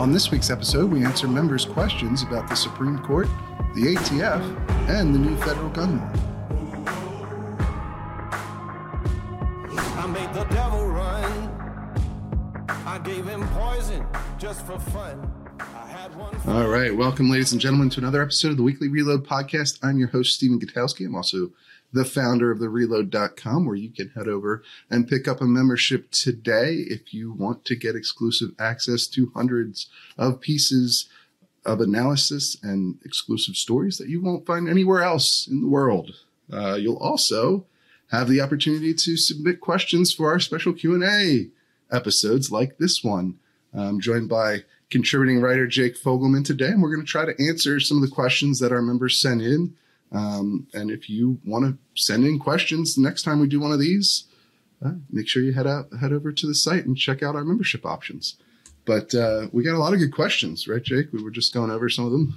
On this week's episode, we answer members' questions about the Supreme Court, the ATF, and the new federal gun law. I made the devil run. I gave him poison just for fun. All right. Welcome, ladies and gentlemen, to another episode of the Weekly Reload Podcast. I'm your host, Stephen Gutowski. I'm also the founder of TheReload.com, where you can head over and pick up a membership today if you want to get exclusive access to hundreds of pieces of analysis and exclusive stories that you won't find anywhere else in the world. You'll also have the opportunity to submit questions for our special Q&A episodes like this one. I'm joined by contributing writer Jake Fogleman today, and we're going to try to answer some of the questions that our members sent in. And if you want to send in questions the next time we do one of these, make sure you head over to the site and check out our membership options. But we got a lot of good questions, right, Jake? We were just going over some of them.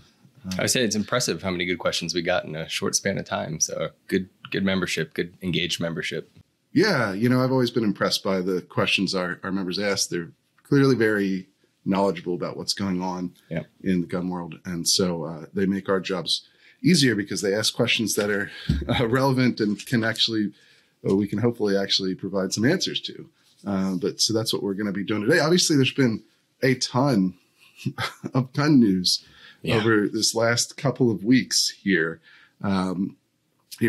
I would say it's impressive how many good questions we got in a short span of time. So good membership, good engaged membership. Yeah, you know, I've always been impressed by the questions our members ask. They're clearly very knowledgeable about what's going on in the gun world. And so they make our jobs easier because they ask questions that are relevant and can actually, we can hopefully actually provide some answers to. But so that's what we're going to be doing today. Obviously, there's been a ton of gun news over this last couple of weeks here. You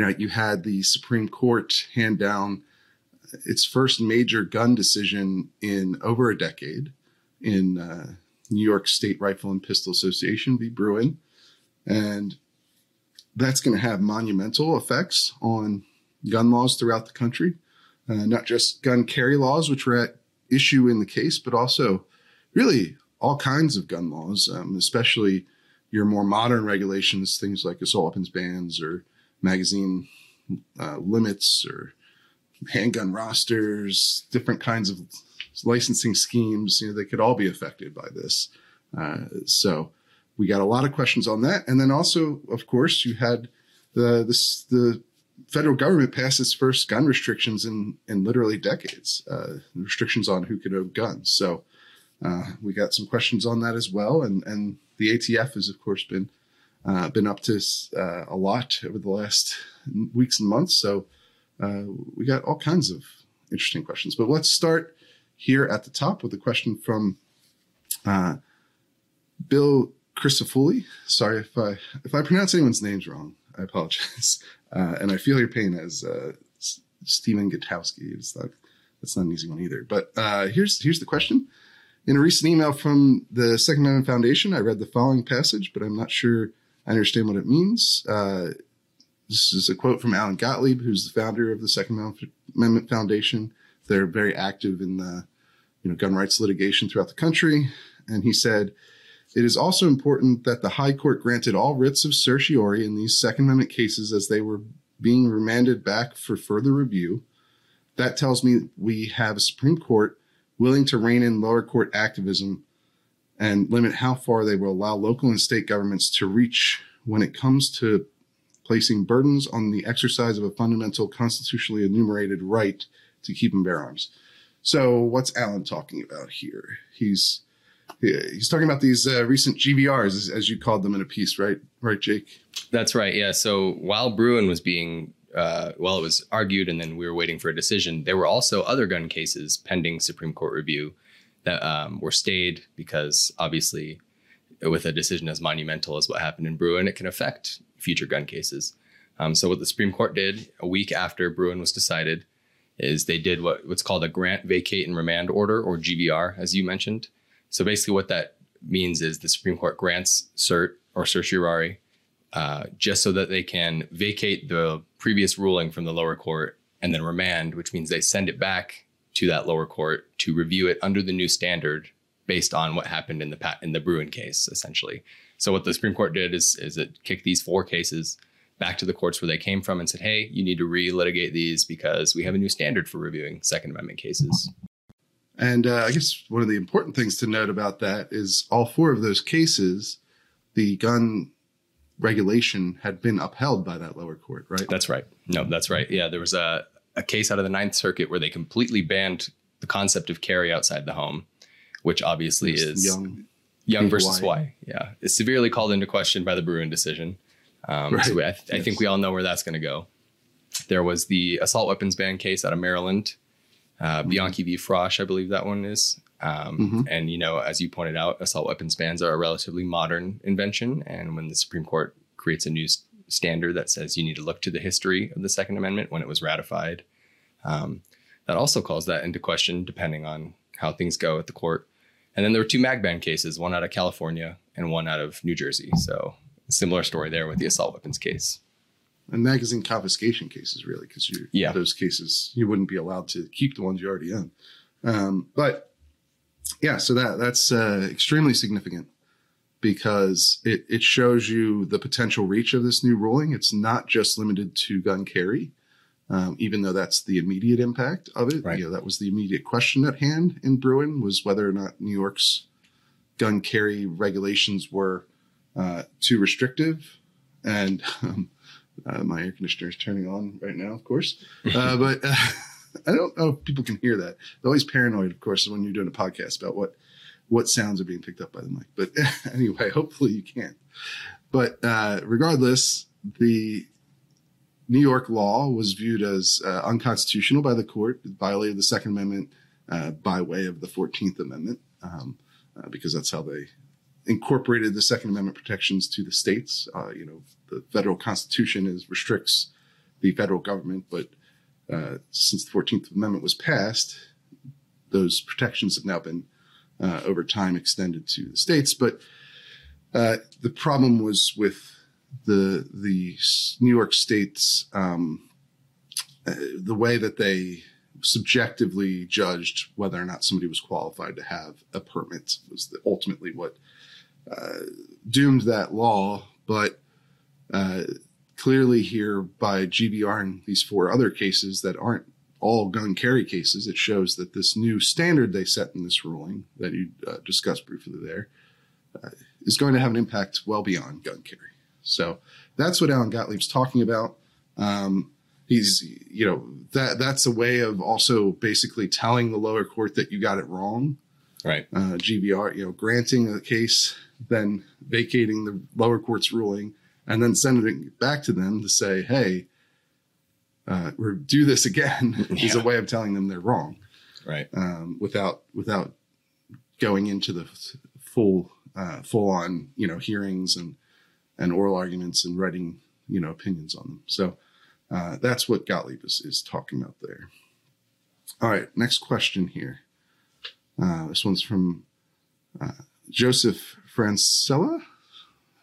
know, you had the Supreme Court hand down its first major gun decision in over a decade in New York State Rifle and Pistol Association v. Bruen. And that's going to have monumental effects on gun laws throughout the country, not just gun carry laws, which were at issue in the case, but also really all kinds of gun laws, especially your more modern regulations, things like assault weapons bans or magazine limits or handgun rosters, different kinds of licensing schemes. You know, they could all be affected by this. So we got a lot of questions on that. And then also, of course, you had the federal government pass its first gun restrictions in literally decades, restrictions on who could own guns. So we got some questions on that as well. And the ATF has, of course, been up to a lot over the last weeks and months. So we got all kinds of interesting questions. But let's start here at the top with a question from Bill Christofoli. Sorry if I pronounce anyone's names wrong, I apologize. And I feel your pain as Stephen Gutowski. That's not an easy one either. But here's the question. In a recent email from the Second Amendment Foundation, I read the following passage, but I'm not sure I understand what it means. This is a quote from Alan Gottlieb, who's the founder of the Second Amendment Foundation. They're very active in the gun rights litigation throughout the country. And he said, "It is also important that the High Court granted all writs of certiorari in these Second Amendment cases as they were being remanded back for further review. That tells me we have a Supreme Court willing to rein in lower court activism and limit how far they will allow local and state governments to reach when it comes to placing burdens on the exercise of a fundamental constitutionally enumerated right to keep and bear arms." So what's Alan talking about here? He's talking about these recent GVRs, as you called them in a piece, right? Right, Jake? That's right. Yeah. So while Bruen was being, it was argued and then we were waiting for a decision, there were also other gun cases pending Supreme Court review that were stayed because obviously with a decision as monumental as what happened in Bruen, it can affect future gun cases. So what the Supreme Court did a week after Bruen was decided is they did what's called a grant, vacate, and remand order, or GVR, as you mentioned. So basically what that means is the Supreme Court grants cert or certiorari just so that they can vacate the previous ruling from the lower court and then remand, which means they send it back to that lower court to review it under the new standard based on what happened in the Bruen case, essentially. So what the Supreme Court did is it kicked these four cases back to the courts where they came from and said, hey, you need to relitigate these because we have a new standard for reviewing Second Amendment cases. And I guess one of the important things to note about that is all four of those cases, the gun regulation had been upheld by that lower court, right? That's right. No, that's right. Yeah, there was a case out of the Ninth Circuit where they completely banned the concept of carry outside the home, which obviously is Young. Young versus Hawaii. Yeah. It's severely called into question by the Bruen decision. So I think we all know where that's going to go. There was the assault weapons ban case out of Maryland, Bianchi v. Frosh, I believe that one is. And, you know, as you pointed out, assault weapons bans are a relatively modern invention. And when the Supreme Court creates a new standard that says you need to look to the history of the Second Amendment when it was ratified, that also calls that into question, depending on how things go at the court. And then there were two mag ban cases, one out of California and one out of New Jersey. So similar story there with the assault weapons case. And magazine confiscation cases, really, because those cases, you wouldn't be allowed to keep the ones you already own. So that's extremely significant because it shows you the potential reach of this new ruling. It's not just limited to gun carry, even though that's the immediate impact of it. Right. You know, that was the immediate question at hand in Bruen, was whether or not New York's gun carry regulations were too restrictive. And my air conditioner is turning on right now, of course. But I don't know if people can hear that. They're always paranoid, of course, when you're doing a podcast about what sounds are being picked up by the mic. But anyway, hopefully you can. But regardless, the New York law was viewed as unconstitutional by the court. It violated the Second Amendment by way of the 14th Amendment, because that's how they incorporated the Second Amendment protections to the states. The federal Constitution restricts the federal government, but since the 14th Amendment was passed, those protections have now been over time extended to the states. But the problem was with the New York states, the way that they subjectively judged whether or not somebody was qualified to have a permit was ultimately what doomed that law. But clearly here by GBR and these four other cases that aren't all gun carry cases, it shows that this new standard they set in this ruling that you discussed briefly there is going to have an impact well beyond gun carry. So that's what Alan Gottlieb's talking about. That's a way of also basically telling the lower court that you got it wrong. Right. GBR, granting a case, then vacating the lower court's ruling, and then sending it back to them to say, hey, do this again is a way of telling them they're wrong. Right. Without going into the full on, hearings and oral arguments and writing, opinions on them. So that's what Gottlieb is talking about there. All right. Next question here. This one's from Joseph Francella,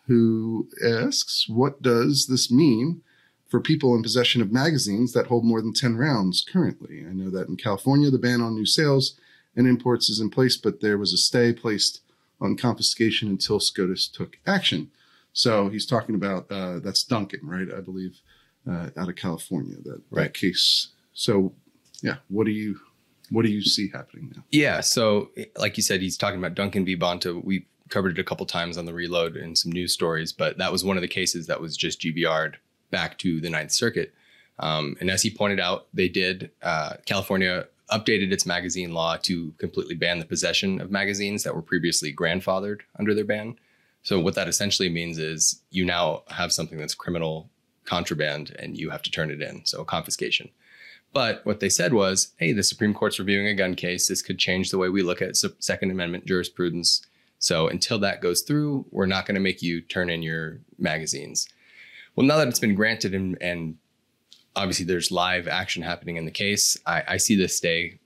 who asks, what does this mean for people in possession of magazines that hold more than 10 rounds currently? I know that in California, the ban on new sales and imports is in place, but there was a stay placed on confiscation until SCOTUS took action. So he's talking about, that's Duncan, right? I believe, out of California, that case. So yeah, what do you see happening now? Yeah. So like you said, he's talking about Duncan v. Bonta. We covered it a couple times on the Reload and some news stories, but that was one of the cases that was just GBR'd back to the Ninth Circuit. And as he pointed out, they did, California updated its magazine law to completely ban the possession of magazines that were previously grandfathered under their ban. So what that essentially means is you now have something that's criminal contraband and you have to turn it in. So confiscation. But what they said was, hey, the Supreme Court's reviewing a gun case. This could change the way we look at Second Amendment jurisprudence. So until that goes through, we're not going to make you turn in your magazines. Well, now that it's been granted and obviously there's live action happening in the case, I see this stay,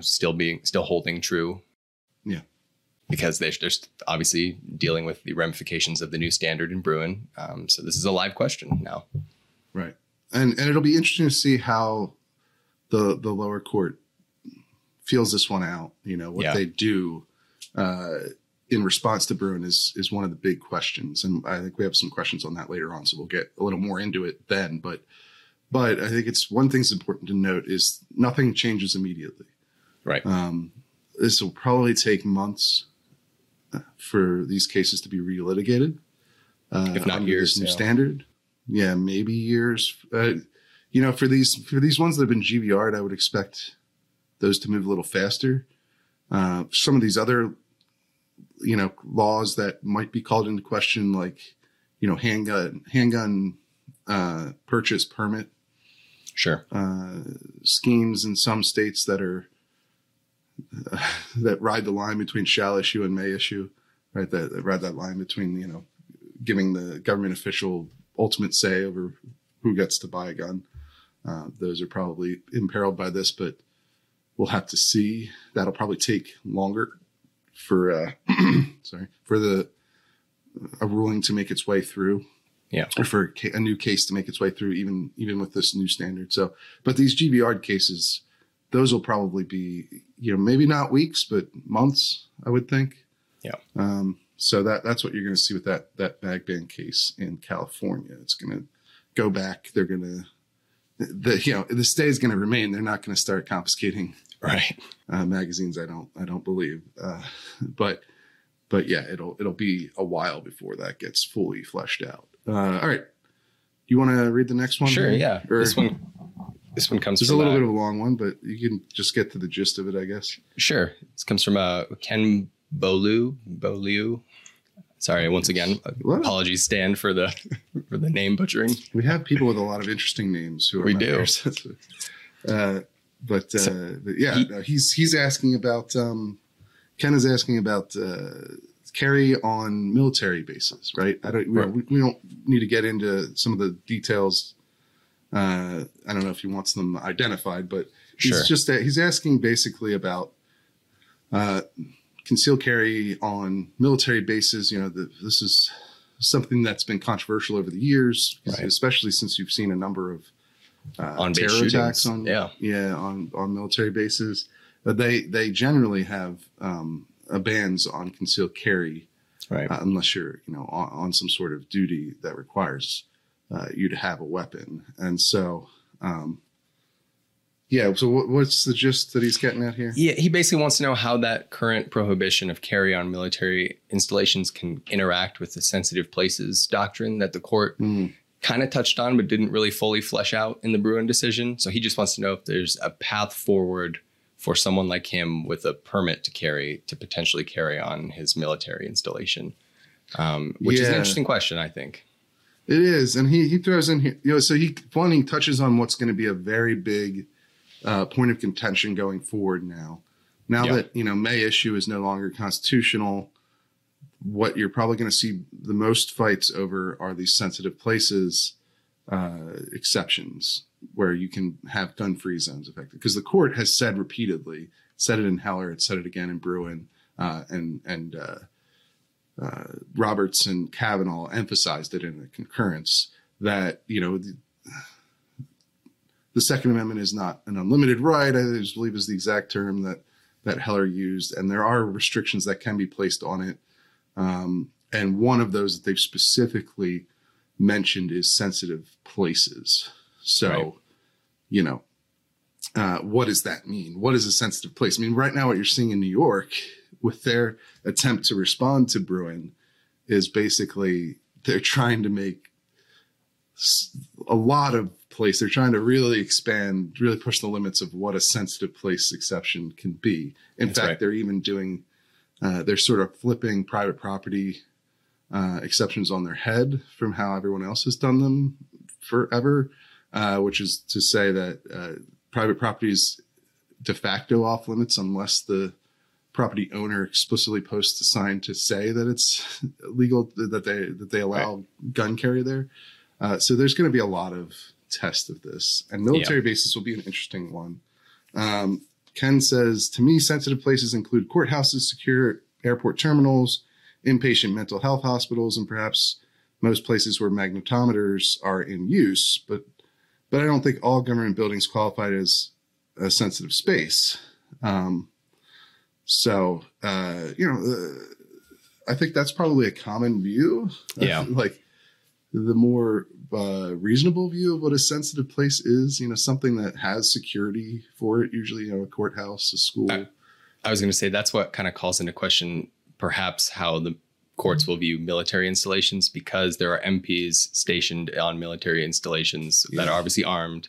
still holding true. Yeah. Because they're obviously dealing with the ramifications of the new standard in Bruen. So this is a live question now. Right. And it'll be interesting to see how the lower court feels this one out. They do in response to Bruen is one of the big questions. And I think we have some questions on that later on. So we'll get a little more into it then. But I think it's one thing's important to note is nothing changes immediately. Right. This will probably take months for these cases to be relitigated, if not years. New standard, maybe years. For these ones that have been GVR'd, I would expect those to move a little faster. Some of these other you know, laws that might be called into question, like, you know, handgun purchase permit. Sure. Schemes in some states that are, that ride the line between shall issue and may issue, right? That ride that line between, you know, giving the government official ultimate say over who gets to buy a gun. Those are probably imperiled by this, but we'll have to see. That'll probably take longer for a ruling to make its way through. Yeah. Or for a new case to make its way through, even with this new standard. So, but these GBR cases, those will probably be, you know, maybe not weeks, but months, I would think. Yeah. So that's what you're going to see with that bag ban case in California. It's going to go back. They're going to, the stay is going to remain. They're not going to start confiscating magazines. I don't believe. But yeah, it'll be a while before that gets fully fleshed out. All right. You want to read the next one? Sure. Or, yeah. Or, this one comes from... It's a little bit of a long one, but you can just get to the gist of it, I guess. Sure. This comes from Ken Bolu. Sorry, once again, apologies, Stan, for the name butchering. We have people with a lot of interesting names who are... We do. He's asking about... Ken is asking about... carry on military bases, right? We don't need to get into some of the details. I don't know if he wants them identified, but he's asking basically about concealed carry on military bases. You know, this is something that's been controversial over the years, especially since you've seen a number of terror attacks on military bases. They generally have bans on concealed carry, unless you're, you know, on some sort of duty that requires you to have a weapon. And so, so what's the gist that he's getting at here? Yeah, he basically wants to know how that current prohibition of carry on military installations can interact with the sensitive places doctrine that the court kind of touched on, but didn't really fully flesh out in the Bruen decision. So he just wants to know if there's a path forward for someone like him with a permit to carry, to potentially carry on his military installation, which is an interesting question, I think. It is. And he throws in here, you know, so he touches on what's going to be a very big point of contention going forward now. Now that, you know, may issue is no longer constitutional, what you're probably going to see the most fights over are these sensitive places exceptions, where you can have gun-free zones effective, because the court has said repeatedly, said it in Heller, it said it again in Bruen, and Roberts and Kavanaugh emphasized it in a concurrence that, you know, the Second Amendment is not an unlimited right, I believe is the exact term that Heller used, and there are restrictions that can be placed on it. And one of those that they've specifically mentioned is sensitive places. So, you know, what does that mean? What is a sensitive place? I mean, right now what you're seeing in New York with their attempt to respond to Bruen is basically they're trying to make a lot of place. They're trying to really expand, really push the limits of what a sensitive place exception can be. In fact, they're even doing, they're sort of flipping private property exceptions on their head from how everyone else has done them forever. Which is to say that private property is de facto off limits unless the property owner explicitly posts a sign to say that it's legal, that they allow gun carry there. So there's going to be a lot of tests of this, and military bases will be an interesting one. Ken says, to me, sensitive places include courthouses, secure airport terminals, inpatient mental health hospitals, and perhaps most places where magnetometers are in use, but I don't think all government buildings qualified as a sensitive space. I think that's probably a common view. Like the more reasonable view of what a sensitive place is, you know, something that has security for it, usually, you know, a courthouse, a school. I was going to say that's what kind of calls into question perhaps how the courts will view military installations, because there are MPs stationed on military installations that are obviously armed.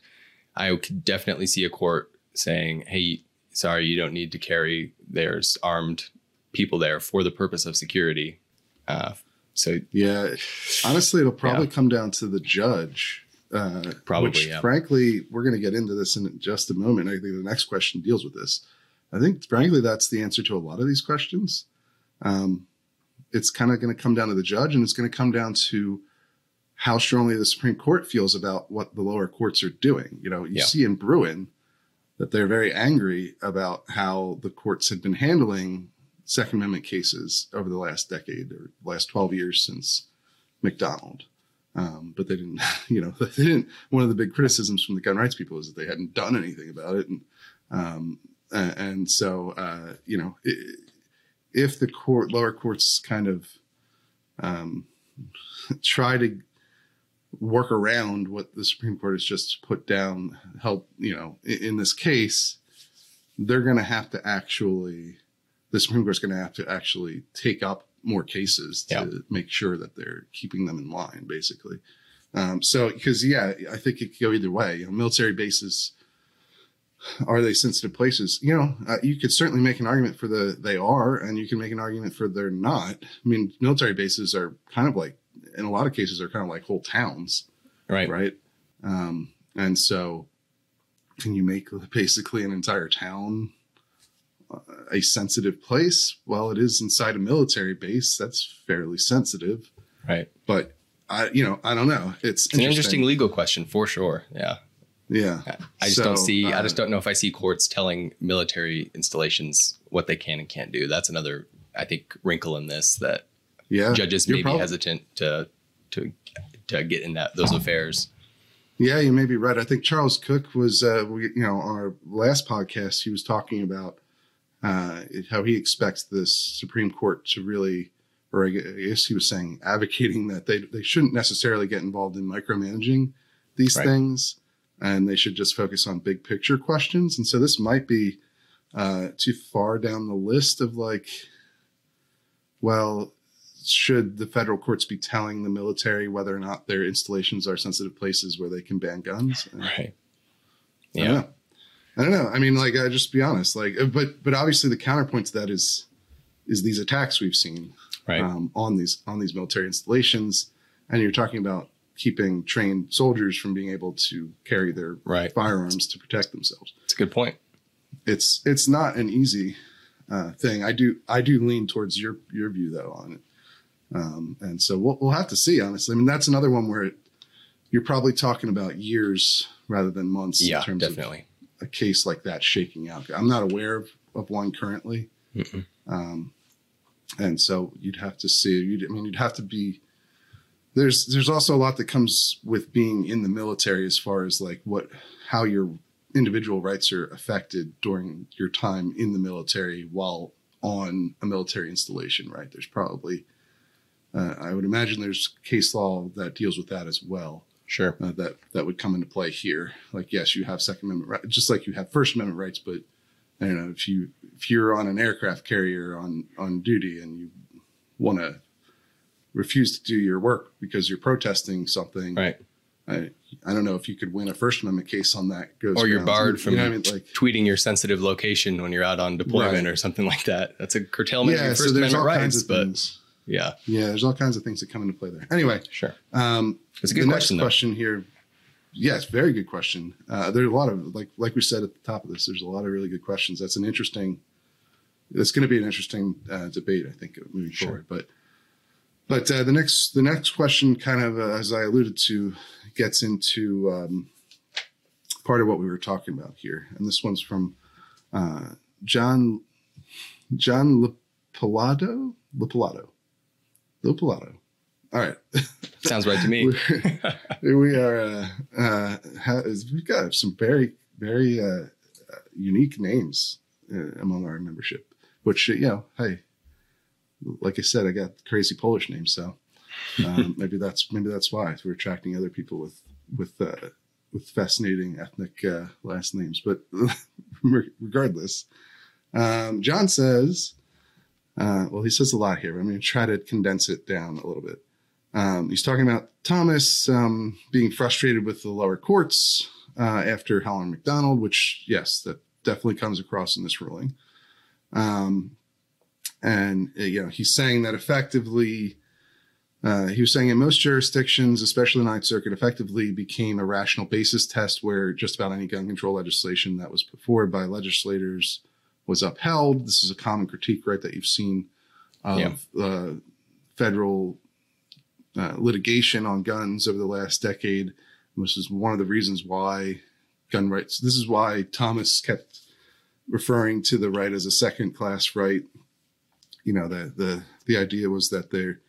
I could definitely see a court saying, hey, sorry, you don't need to carry. There's armed people there for the purpose of security. So yeah, honestly, it'll probably come down to the judge. Probably, which, frankly, we're going to get into this in just a moment. I think the next question deals with this. I think, frankly, that's the answer to a lot of these questions. It's kind of going to come down to the judge, and it's going to come down to how strongly the Supreme Court feels about what the lower courts are doing. You know, you see in Bruen that they're very angry about how the courts had been handling Second Amendment cases over the last decade or last 12 years since McDonald. But they didn't, you know, they didn't. One of the big criticisms from the gun rights people is that they hadn't done anything about it. And so, you know, if the court, lower courts kind of try to work around what the Supreme Court has just put down, you know, in this case, they're going to have to actually, the Supreme Court's going to have to actually take up more cases to make sure that they're keeping them in line, basically. So, because, I think it could go either way. You know, military bases, are they sensitive places? You know, you could certainly make an argument for they are, and you can make an argument for they're not. I mean, military bases are kind of like, in a lot of cases, they're kind of like whole towns. Right. Right. And so can you make basically an entire town a sensitive place? Well, it is inside a military base. That's fairly sensitive. Right. But, you know, I don't know. It's an interesting legal question for sure. Yeah. Yeah. I just don't see, I just don't know if I see courts telling military installations what they can and can't do. That's another, I think, wrinkle in this that judges may be hesitant to get in those affairs. Yeah, you may be right. I think Charles Cook was, you know, on our last podcast, he was talking about how he expects the Supreme Court to really, or I guess he was saying, advocating that they shouldn't necessarily get involved in micromanaging these things, and they should just focus on big picture questions. And so this might be too far down the list of like, well, should the federal courts be telling the military whether or not their installations are sensitive places where they can ban guns? And right. Yeah. I don't know. I mean, like, I just be honest, like, but obviously the counterpoint to that is these attacks we've seen on these military installations. And you're talking about keeping trained soldiers from being able to carry their firearms to protect themselves. It's a good point. It's not an easy thing. I do lean towards your view though on it. And so we'll have to see, honestly. I mean, that's another one where you're probably talking about years rather than months in terms of a case like that shaking out. I'm not aware of one currently. Mm-mm. And so you'd have to see, you'd have to be, there's also a lot that comes with being in the military as far as like how your individual rights are affected during your time in the military while on a military installation, right? There's probably, I would imagine there's case law that deals with that as well. Sure. That would come into play here. Like, yes, you have Second Amendment rights, just like you have First Amendment rights. But I don't know, if you're on an aircraft carrier on duty and you want to refuse to do your work because you're protesting something. Right. I don't know if you could win a First Amendment case on that. Or you're barred from tweeting your sensitive location when you're out on deployment or something like that. That's a curtailment of your First Amendment rights. Yeah, there's all kinds of things that come into play there. Anyway, sure. It's a good question. Question here. Yes, very good question. There's a lot of, like we said at the top of this, there's a lot of really good questions. That's going to be an interesting debate, I think, moving forward. But the next question kind of, as I alluded to, gets into part of what we were talking about here. And this one's from John Lepilado. All right. Sounds right to me. We've got some very, very unique names among our membership, which, you know, hey. Like I said, I got crazy Polish names, so maybe that's why we're attracting other people with fascinating ethnic last names. But regardless, John says, well, he says a lot here, but I'm going to try to condense it down a little bit. He's talking about Thomas being frustrated with the lower courts after Helen McDonald, which, yes, that definitely comes across in this ruling. And, you know, he's saying that effectively, he was saying in most jurisdictions, especially the Ninth Circuit, effectively became a rational basis test where just about any gun control legislation that was put forward by legislators was upheld. This is a common critique, right, that you've seen of federal litigation on guns over the last decade. And this is one of the reasons why gun rights, this is why Thomas kept referring to the right as a second class right. You know, the idea was that they're,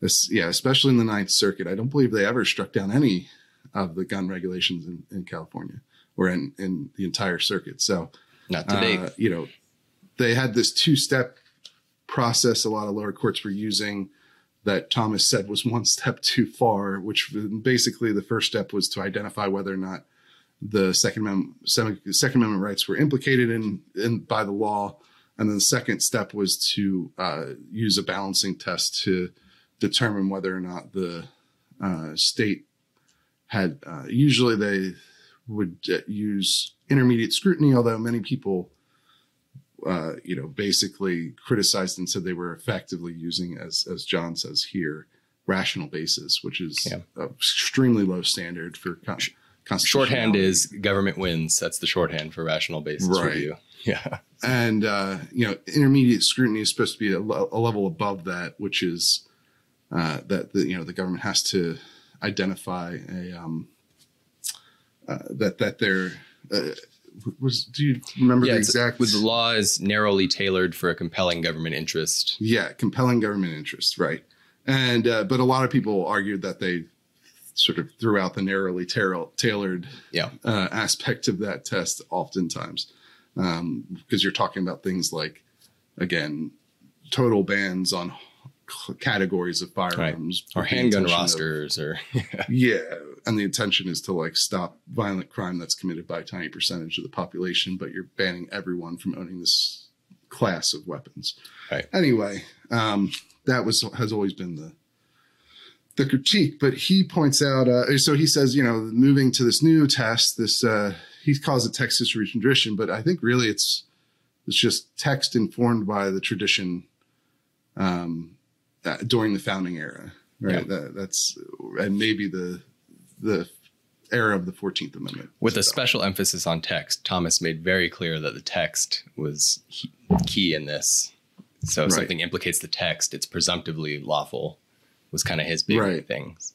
especially in the Ninth Circuit, I don't believe they ever struck down any of the gun regulations in California or in the entire circuit. So, not today. You know, they had this two-step process a lot of lower courts were using that Thomas said was one step too far, which basically the first step was to identify whether or not the Second Amendment rights were implicated in by the law. And then the second step was to use a balancing test to determine whether or not the state had, usually they would use intermediate scrutiny, although many people, you know, basically criticized and said they were effectively using, as John says here, rational basis, which is an extremely low standard for constitutional. Shorthand is government wins. That's the shorthand for rational basis review. Yeah. And, you know, intermediate scrutiny is supposed to be a level above that, which is that, you know, the government has to identify a that they're do you remember the exact? With the law is narrowly tailored for a compelling government interest. Yeah. Compelling government interest. Right. And but a lot of people argued that they sort of threw out the narrowly tailored aspect of that test oftentimes. Because you're talking about things like, again, total bans on categories of firearms or handgun rosters or and the intention is to like stop violent crime that's committed by a tiny percentage of the population, but you're banning everyone from owning this class of weapons. Right. Anyway, that has always been the critique, but he points out, so he says, you know, moving to this new test, this, he calls it text history tradition, but I think really it's just text informed by the tradition, during the founding era, right? That's, and maybe the era of the 14th Amendment. With a special emphasis on text, Thomas made very clear that the text was key in this. So if something implicates the text, it's presumptively lawful, was kind of his big things.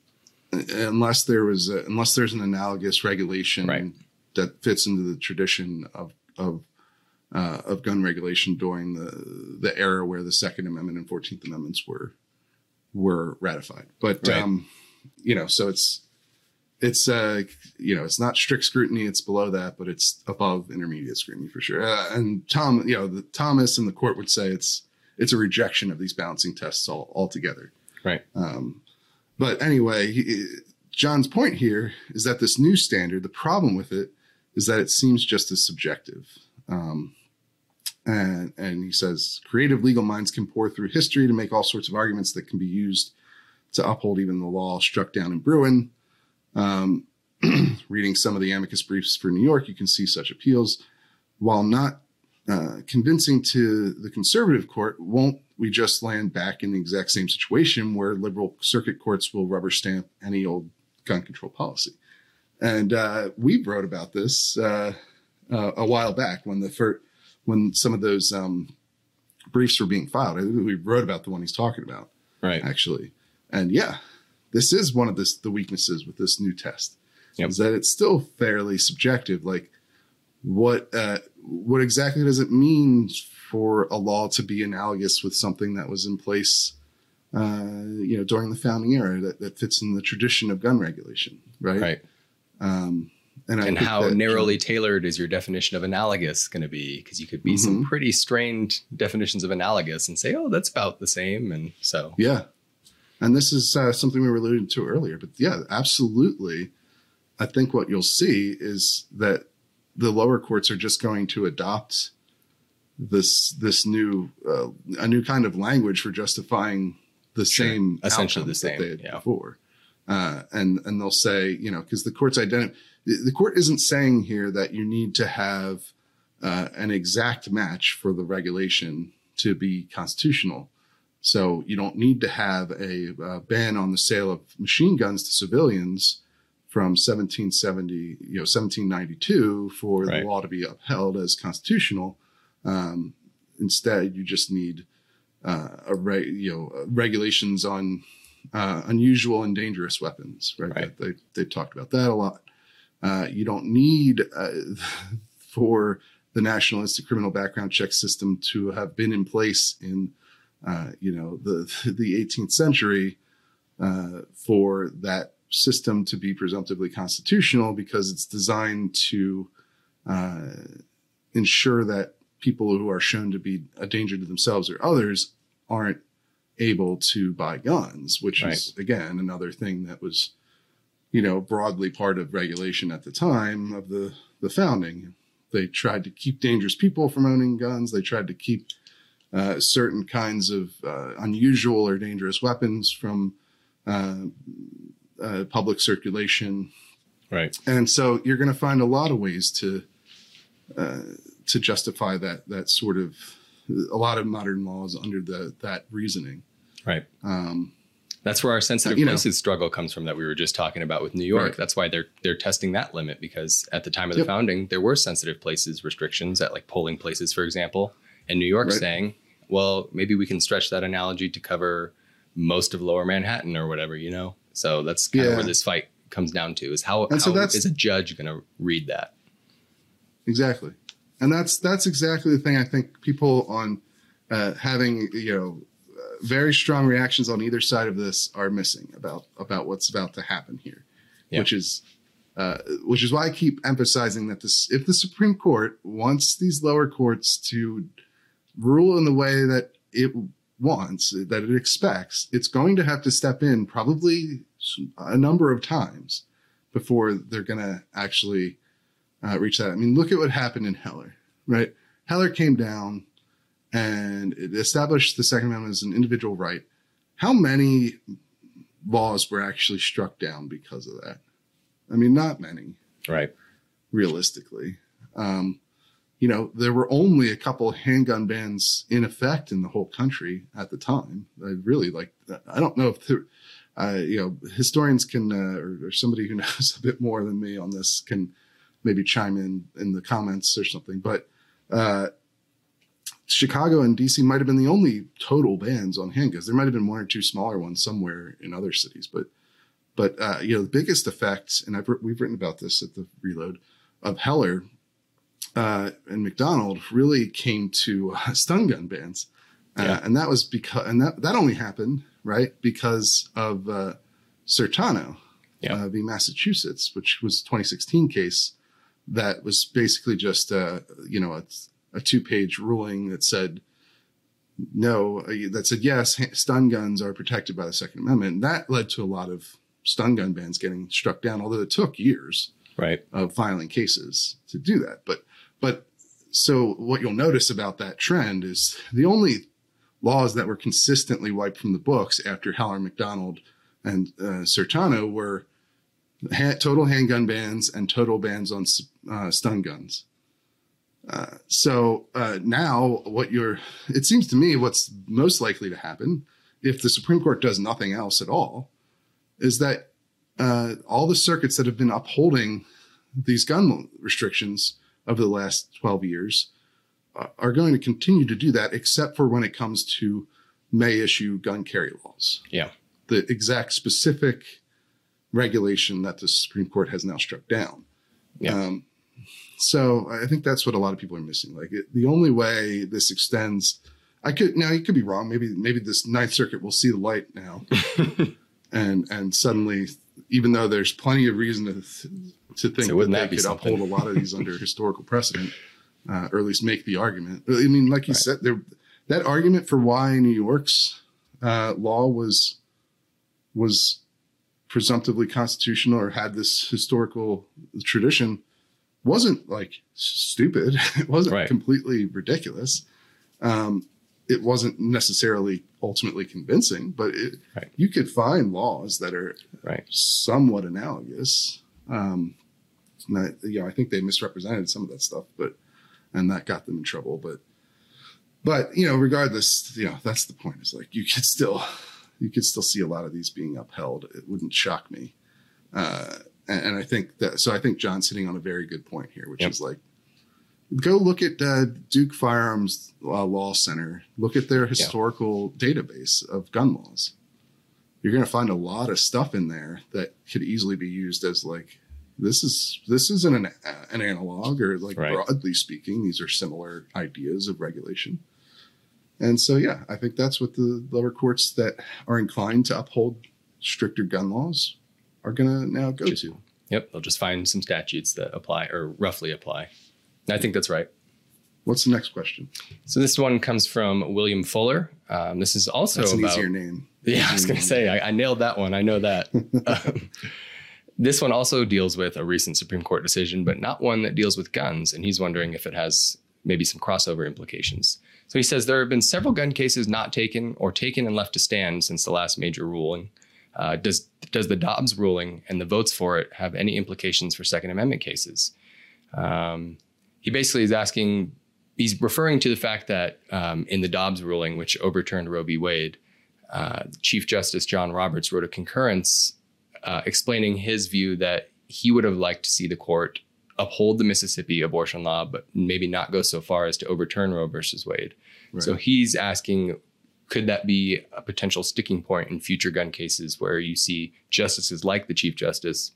Unless there was, unless there's an analogous regulation that fits into the tradition of gun regulation during the era where the Second Amendment and 14th Amendments were ratified. But, you know, so it's, you know, it's not strict scrutiny. It's below that, but it's above intermediate scrutiny for sure. And you know, Thomas and the court would say it's a rejection of these balancing tests altogether. Right. But anyway, John's point here is that this new standard, the problem with it is that it seems just as subjective. And he says, creative legal minds can pore through history to make all sorts of arguments that can be used to uphold even the law struck down in Bruen. Reading some of the amicus briefs for New York, you can see such appeals. While not convincing to the conservative court, won't we just land back in the exact same situation where liberal circuit courts will rubber stamp any old gun control policy? And we wrote about this a while back when some of those briefs were being filed. We wrote about the one he's talking about, actually. And this is one of the weaknesses with this new test is that it's still fairly subjective. Like what exactly does it mean for a law to be analogous with something that was in place, you know, during the founding era that fits in the tradition of gun regulation, right? Right. And how narrowly tailored is your definition of analogous going to be? Because you could be some pretty strained definitions of analogous and say, oh, that's about the same. And so, and this is something we were alluding to earlier. But yeah, absolutely. I think what you'll see is that the lower courts are just going to adopt this new a new kind of language for justifying the same, essentially the same that they had before. And they'll say, you know, because the court isn't saying here that you need to have an exact match for the regulation to be constitutional. So you don't need to have a ban on the sale of machine guns to civilians from 1792 for [S2] Right. [S1] The law to be upheld as constitutional. Instead, you just need regulations on unusual and dangerous weapons. Right? Right. They've talked about that a lot. You don't need for the National Instant Criminal Background Check system to have been in place in the 18th century for that system to be presumptively constitutional, because it's designed to ensure that people who are shown to be a danger to themselves or others aren't able to buy guns, which right. is, again, another thing that was, broadly part of regulation at the time of the founding. They tried to keep dangerous people from owning guns. They tried to keep certain kinds of unusual or dangerous weapons from public circulation. Right. And so you're going to find a lot of ways to justify that sort of, a lot of modern laws under that reasoning. Right. That's where our sensitive places struggle comes from that we were just talking about with New York. Right. That's why they're testing that limit, because at the time of the founding, there were sensitive places restrictions at like polling places, for example. And New York saying, well, maybe we can stretch that analogy to cover most of Lower Manhattan or whatever, So that's kind of where this fight comes down to, is how is a judge going to read that? Exactly. And that's exactly the thing. I think people on having, very strong reactions on either side of this are missing about what's about to happen here, which is why I keep emphasizing that if the Supreme Court wants these lower courts to rule in the way that it wants, that it expects, it's going to have to step in probably a number of times before they're going to actually reach that. I mean, look at what happened in Heller, right? Heller came down and it established the Second Amendment as an individual right. How many laws were actually struck down because of that? I mean, not many, right? Realistically, there were only a couple of handgun bans in effect in the whole country at the time. I don't know if historians can or somebody who knows a bit more than me on this can maybe chime in the comments or something. But Chicago and D.C. might have been the only total bans on handguns. There might have been one or two smaller ones somewhere in other cities, but. The biggest effect, and we've written about this at the Reload, of Heller and McDonald really came to stun gun bans, and that was because, and that only happened because of Sertano v. Massachusetts, which was a 2016 case that was basically just a two-page ruling that said. No, that said, yes, stun guns are protected by the Second Amendment. And that led to a lot of stun gun bans getting struck down, although it took years of filing cases to do that. But so what you'll notice about that trend is the only laws that were consistently wiped from the books after Heller, McDonald and Sertano were total handgun bans and total bans on stun guns. Now it seems to me what's most likely to happen if the Supreme Court does nothing else at all is that, all the circuits that have been upholding these gun restrictions over the last 12 years are going to continue to do that, except for when it comes to may issue gun carry laws. Yeah. The exact specific regulation that the Supreme Court has now struck down. Yeah. So I think that's what a lot of people are missing. The only way this extends, you could be wrong. Maybe this Ninth Circuit will see the light now, and suddenly, even though there's plenty of reason to think so that they could uphold a lot of these under historical precedent, or at least make the argument. I mean, like you said, that argument for why New York's law was presumptively constitutional or had this historical tradition. Wasn't stupid. It wasn't completely ridiculous. It wasn't necessarily ultimately convincing, but you could find laws that are somewhat analogous. I think they misrepresented some of that stuff, and that got them in trouble. But But, you know, regardless, you know, that's the point, is like you could still see a lot of these being upheld. It wouldn't shock me. And I think that, so I think John's hitting on a very good point here, which is like, go look at Duke Firearms Law Center. Look at their historical database of gun laws. You're going to find a lot of stuff in there that could easily be used as like, this isn't an analog, or like broadly speaking, these are similar ideas of regulation. And so, yeah, I think that's what the lower courts that are inclined to uphold stricter gun laws are going to now go to. Yep. They'll just find some statutes that apply or roughly apply. I think that's right. What's the next question? So this one comes from William Fuller. This is also that's an about, easier name. Yeah, I was going to say, I nailed that one. I know that. This one also deals with a recent Supreme Court decision, but not one that deals with guns. And he's wondering if it has maybe some crossover implications. So he says there have been several gun cases not taken or taken and left to stand since the last major ruling. Does the Dobbs ruling and the votes for it have any implications for Second Amendment cases? He basically is asking, he's referring to the fact that in the Dobbs ruling, which overturned Roe v. Wade, Chief Justice John Roberts wrote a concurrence explaining his view that he would have liked to see the court uphold the Mississippi abortion law, but maybe not go so far as to overturn Roe versus Wade. Right. So he's asking, could that be a potential sticking point in future gun cases where you see justices like the Chief Justice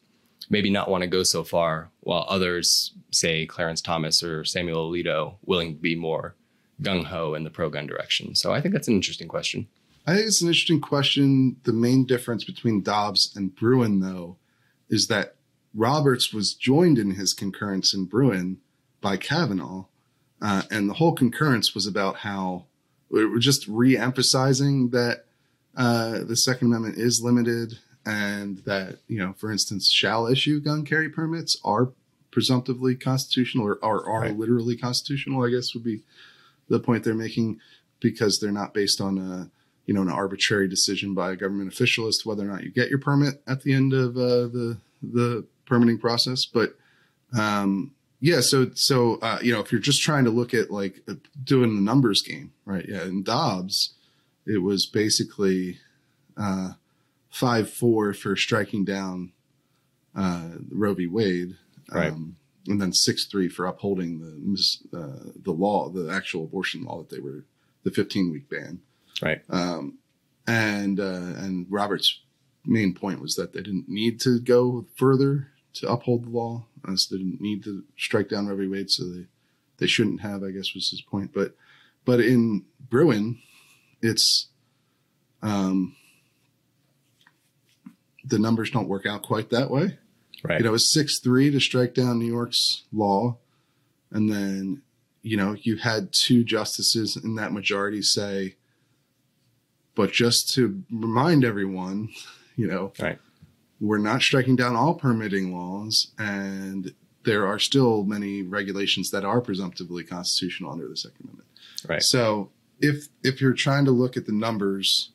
maybe not want to go so far, while others, say Clarence Thomas or Samuel Alito, willing to be more gung-ho in the pro-gun direction? So I think that's an interesting question. I think it's an interesting question. The main difference between Dobbs and Bruen, though, is that Roberts was joined in his concurrence in Bruen by Kavanaugh. And the whole concurrence was about how we were just re-emphasizing that the Second Amendment is limited, and that, you know, for instance, shall issue gun carry permits are presumptively constitutional, or are literally constitutional, I guess would be the point they're making, because they're not based on a, you know, an arbitrary decision by a government official as to whether or not you get your permit at the end of the permitting process. But so you know, if you're just trying to look at like doing the numbers game, right? Yeah, in Dobbs, it was basically 5-4 for striking down Roe v. Wade, and then 6-3 for upholding the law, the actual abortion law that they were, the 15-week ban. Right. And Roberts' main point was that they didn't need to go further to uphold the law. So they didn't need to strike down Roe v. Wade, so they shouldn't have, I guess, was his point. But in Bruen, it's the numbers don't work out quite that way. Right. You know, it was 6-3 to strike down New York's law. And then, you know, you had two justices in that majority say, but just to remind everyone, you know, we're not striking down all permitting laws, and there are still many regulations that are presumptively constitutional under the Second Amendment. Right. So if you're trying to look at the numbers,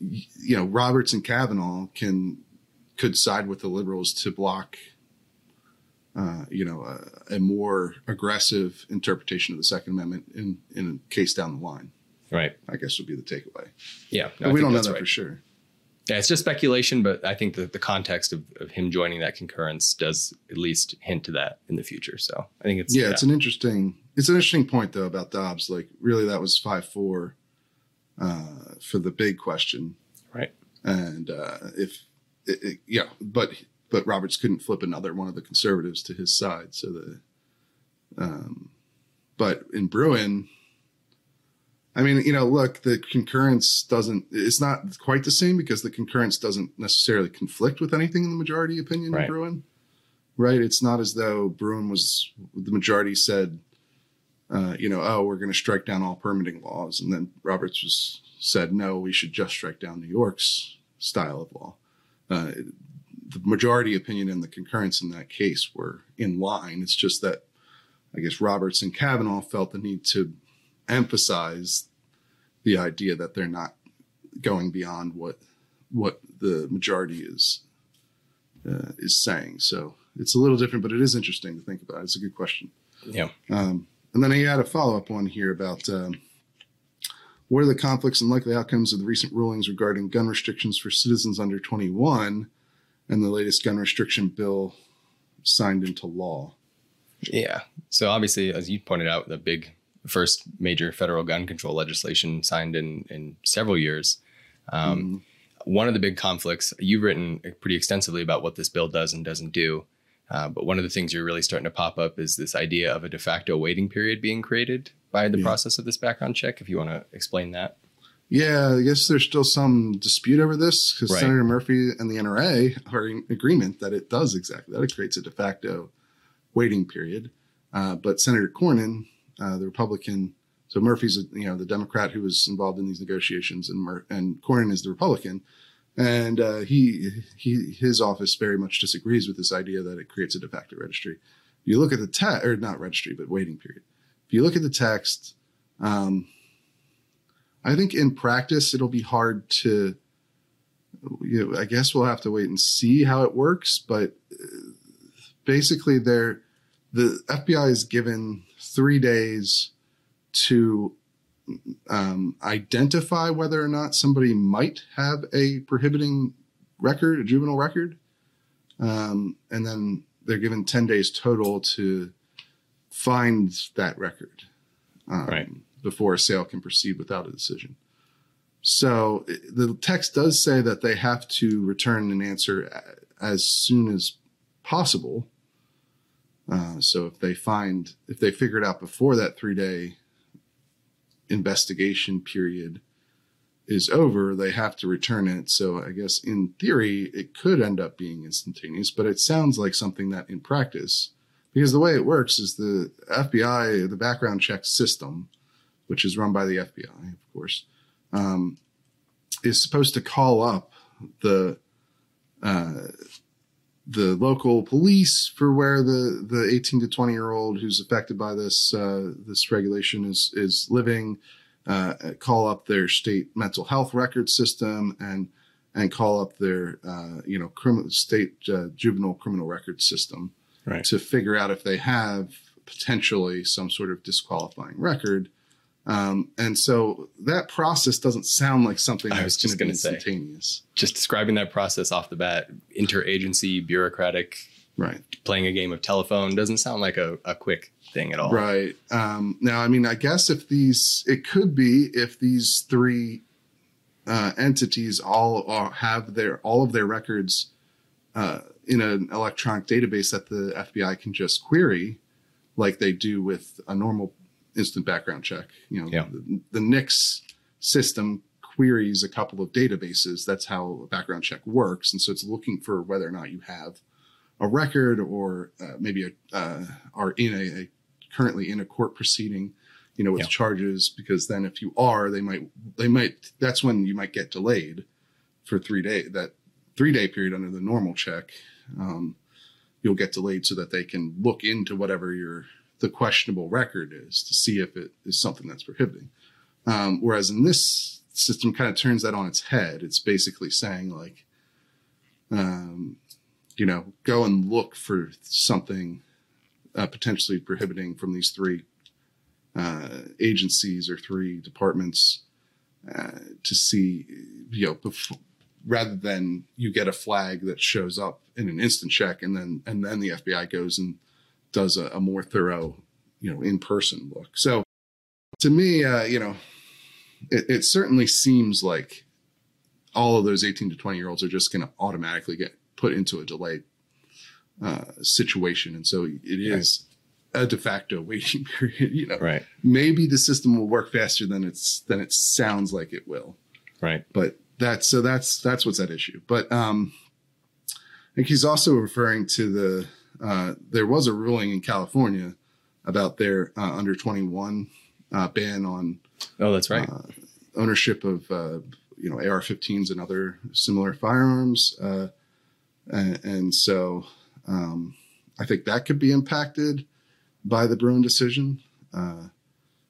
you know, Roberts and Kavanaugh could side with the liberals to block, you know, a more aggressive interpretation of the Second Amendment in a case down the line. Right. I guess would be the takeaway. Yeah. No, we don't know that for sure. Yeah, it's just speculation, but I think that the context of him joining that concurrence does at least hint to that in the future. So I think it's, it's an interesting point though about Dobbs. Like really that was 5-4 for the big question. Right. And but Roberts couldn't flip another one of the conservatives to his side. So but in Bruen, I mean, you know, look, the concurrence it's not quite the same because the concurrence doesn't necessarily conflict with anything in the majority opinion in Bruen, right? It's not as though Bruen was, the majority said, you know, oh, we're going to strike down all permitting laws. And then Roberts said, no, we should just strike down New York's style of law. The majority opinion and the concurrence in that case were in line. It's just that, I guess, Roberts and Kavanaugh felt the need to emphasize the idea that they're not going beyond what the majority is saying. So it's a little different, but it is interesting to think about. It's a good question. Yeah. And then he had a follow-up on here about what are the conflicts and likely outcomes of the recent rulings regarding gun restrictions for citizens under 21 and the latest gun restriction bill signed into law? Yeah. So obviously, as you pointed out, the big first major federal gun control legislation signed in several years. One of the big conflicts, you've written pretty extensively about what this bill does and doesn't do. But one of the things you're really starting to pop up is this idea of a de facto waiting period being created by the process of this background check, if you want to explain that. Yeah, I guess there's still some dispute over this because Senator Murphy and the NRA are in agreement that it does exactly that. It creates a de facto waiting period. But Senator Cornyn, the Republican, so Murphy's, the Democrat who was involved in these negotiations, and Cornyn is the Republican. And his office very much disagrees with this idea that it creates a de facto registry. If you look at the text, or not registry, but waiting period. If you look at the text, I think in practice, it'll be hard to, I guess we'll have to wait and see how it works. But basically, the FBI is given 3 days to identify whether or not somebody might have a prohibiting record, a juvenile record. And then they're given 10 days total to find that record before a sale can proceed without a decision. So the text does say that they have to return an answer as soon as possible. So if they figure it out before that 3-day investigation period is over, they have to return it. So I guess in theory, it could end up being instantaneous, but it sounds like something that in practice, because the way it works is the FBI, the background check system, which is run by the FBI, of course, is supposed to call up the local police for where the 18 to 20 year old who's affected by this this regulation is living, call up their state mental health record system and call up their state juvenile criminal record system to figure out if they have potentially some sort of disqualifying record. And so that process doesn't sound like something that's going to be instantaneous. Just describing that process off the bat, interagency, bureaucratic, playing a game of telephone, doesn't sound like a quick thing at all. Right. Now, I mean, I guess if these three entities all have all of their records in an electronic database that the FBI can just query like they do with a normal instant background check. The NICS system queries a couple of databases. That's how a background check works. And so it's looking for whether or not you have a record or maybe are in a currently in a court proceeding, with charges, because then if you are, that's when you might get delayed for 3 days, that 3-day period under the normal check. You'll get delayed so that they can look into whatever the questionable record is to see if it is something that's prohibiting. Whereas in this system kind of turns that on its head. It's basically saying like, go and look for something potentially prohibiting from these three agencies or three departments to see, rather than you get a flag that shows up in an instant check and then the FBI goes and does a more thorough, in-person look. So to me, it certainly seems like all of those 18 to 20 year olds are just going to automatically get put into a delayed situation. And so it is a de facto waiting period, Maybe the system will work faster than it sounds like it will. Right. But that's what's at issue. But I think he's also referring to there was a ruling in California about their under 21 ban on ownership of AR-15s and other similar firearms, and so I think that could be impacted by the Bruen decision.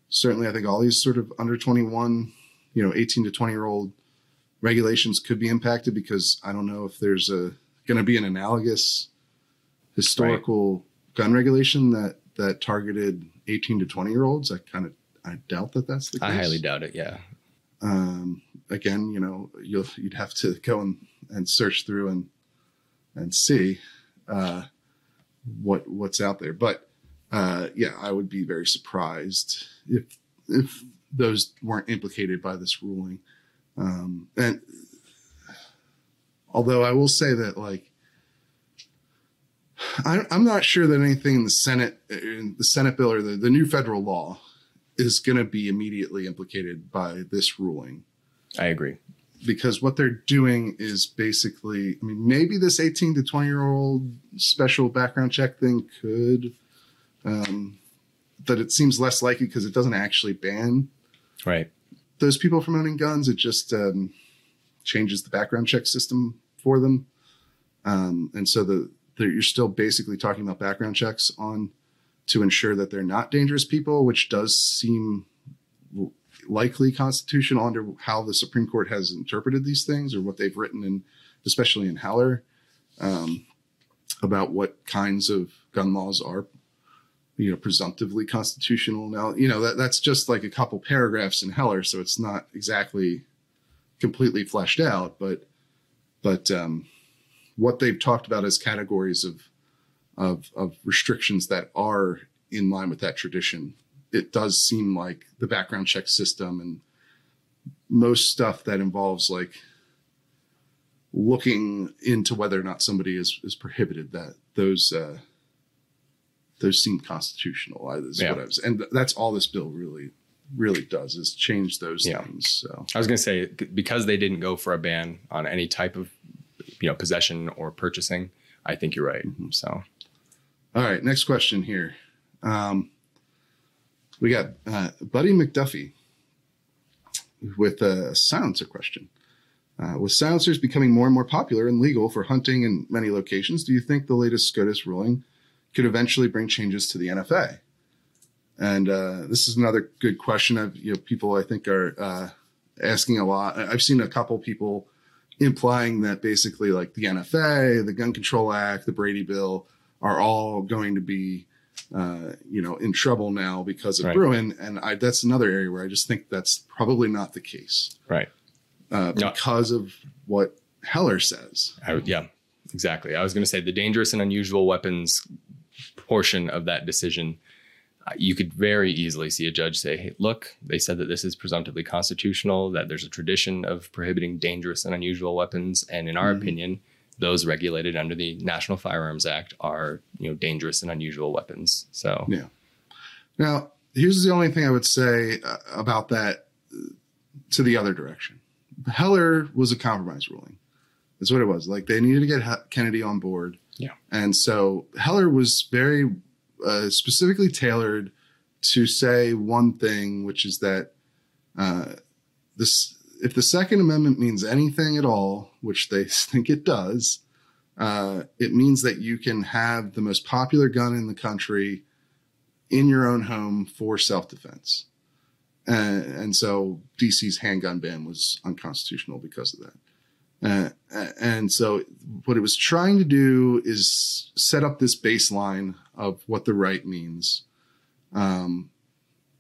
Certainly, I think all these sort of under 21, 18 to 20 year old regulations could be impacted because I don't know if there's going to be an analogous historical gun regulation that targeted 18 to 20 year olds. I doubt that that's the case. I highly doubt it. Yeah. Again, you know, you'd have to go and search through and see what's out there. But yeah, I would be very surprised if those weren't implicated by this ruling. And although I will say that, like, I'm not sure that anything in the Senate bill or the new federal law is going to be immediately implicated by this ruling. I agree. Because what they're doing is basically, I mean, maybe this 18 to 20 year old special background check thing could, but it seems less likely because it doesn't actually ban those people from owning guns. It just changes the background check system for them. And so you're still basically talking about background checks on to ensure that they're not dangerous people, which does seem likely constitutional under how the Supreme Court has interpreted these things or what they've written, and especially in Heller, about what kinds of gun laws are, you know, presumptively constitutional. Now, you know, that's just like a couple paragraphs in Heller, so it's not exactly completely fleshed out, but what they've talked about as categories of restrictions that are in line with that tradition. It does seem like the background check system and most stuff that involves like looking into whether or not somebody is prohibited, that those seem constitutional. And that's all this bill really does, is change those things. So I was going to say, because they didn't go for a ban on any type of, you know, possession or purchasing, I think you're right. Mm-hmm. So, all right, next question here. We got Buddy McDuffie with a silencer question. With silencers becoming more and more popular and legal for hunting in many locations, do you think the latest SCOTUS ruling could eventually bring changes to the NFA? And this is another good question. People I think are asking a lot. I've seen a couple people implying that basically like the NFA, the Gun Control Act, the Brady Bill are all going to be in trouble now because of Bruen. And that's another area where I just think that's probably not the case. Right. Because of what Heller says. Yeah, exactly. I was going to say the dangerous and unusual weapons portion of that decision, you could very easily see a judge say, hey, look, they said that this is presumptively constitutional, that there's a tradition of prohibiting dangerous and unusual weapons. And in our opinion, those regulated under the National Firearms Act are, you know, dangerous and unusual weapons. So, yeah. Now, here's the only thing I would say about that to the other direction. Heller was a compromise ruling. That's what it was. Like, they needed to get Kennedy on board. Yeah. And so Heller was very specifically tailored to say one thing, which is that if the Second Amendment means anything at all, which they think it does, it means that you can have the most popular gun in the country in your own home for self-defense. And so DC's handgun ban was unconstitutional because of that. And so what it was trying to do is set up this baseline of what the right means,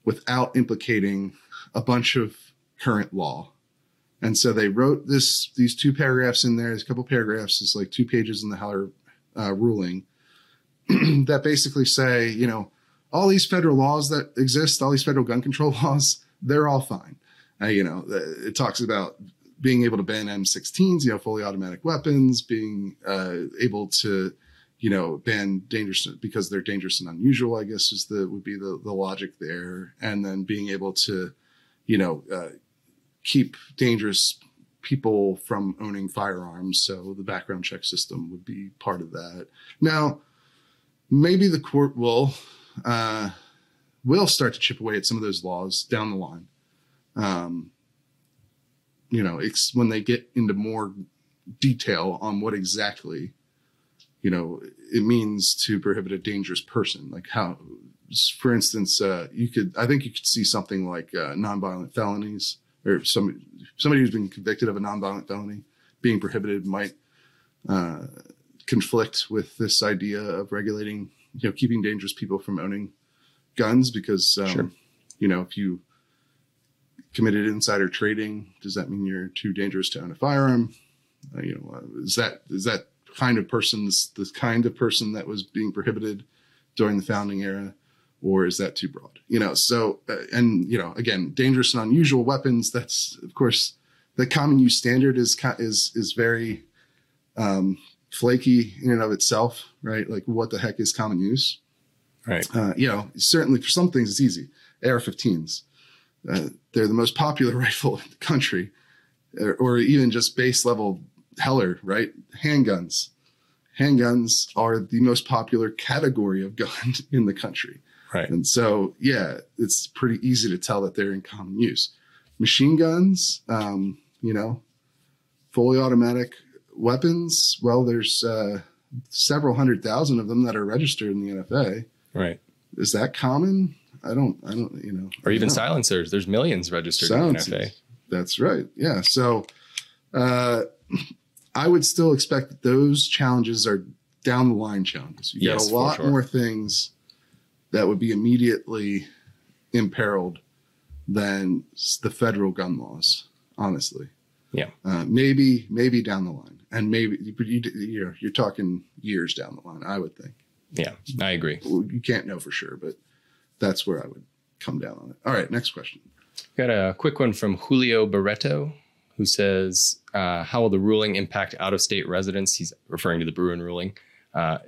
without implicating a bunch of current law. And so they wrote these two paragraphs in there. There's a couple paragraphs. It's like two pages in the Heller ruling that basically say, you know, all these federal laws that exist, all these federal gun control laws, they're all fine. It talks about being able to ban M16s, you know, fully automatic weapons, being able to, you know, ban dangerous because they're dangerous and unusual, I guess would be the logic there. And then being able to, you know, keep dangerous people from owning firearms. So the background check system would be part of that. Now, maybe the court will start to chip away at some of those laws down the line. It's when they get into more detail on what exactly, you know, it means to prohibit a dangerous person, like how, for instance, I think you could see something like nonviolent felonies, or somebody who's been convicted of a nonviolent felony being prohibited might conflict with this idea of regulating, you know, keeping dangerous people from owning guns because, sure. You know, if you committed insider trading, does that mean you're too dangerous to own a firearm? You know, is that kind of person, this kind of person that was being prohibited during the founding era, or is that too broad? You know, so, and, you know, again, dangerous and unusual weapons, that's, of course, the common use standard is very flaky in and of itself, right? Like, what the heck is common use? Right. You know, certainly for some things it's easy. AR-15s, they're the most popular rifle in the country, or even just base level Heller, right? Handguns. Handguns are the most popular category of gun in the country. Right. And so, yeah, it's pretty easy to tell that they're in common use. Machine guns, you know, fully automatic weapons. Well, there's several 100,000 of them that are registered in the NFA. Right. Is that common? I don't, you know. Or even silencers. There's millions registered in the NFA. That's right. Yeah. So I would still expect that those challenges are down the line challenges. You got a lot more things that would be immediately imperiled than the federal gun laws, honestly. Yeah. Maybe down the line. And maybe, you're talking years down the line, I would think. Yeah, I agree. You can't know for sure, but that's where I would come down on it. All right, next question. Got a quick one from Julio Barreto, who says, how will the ruling impact out-of-state residents? He's referring to the Bruen ruling.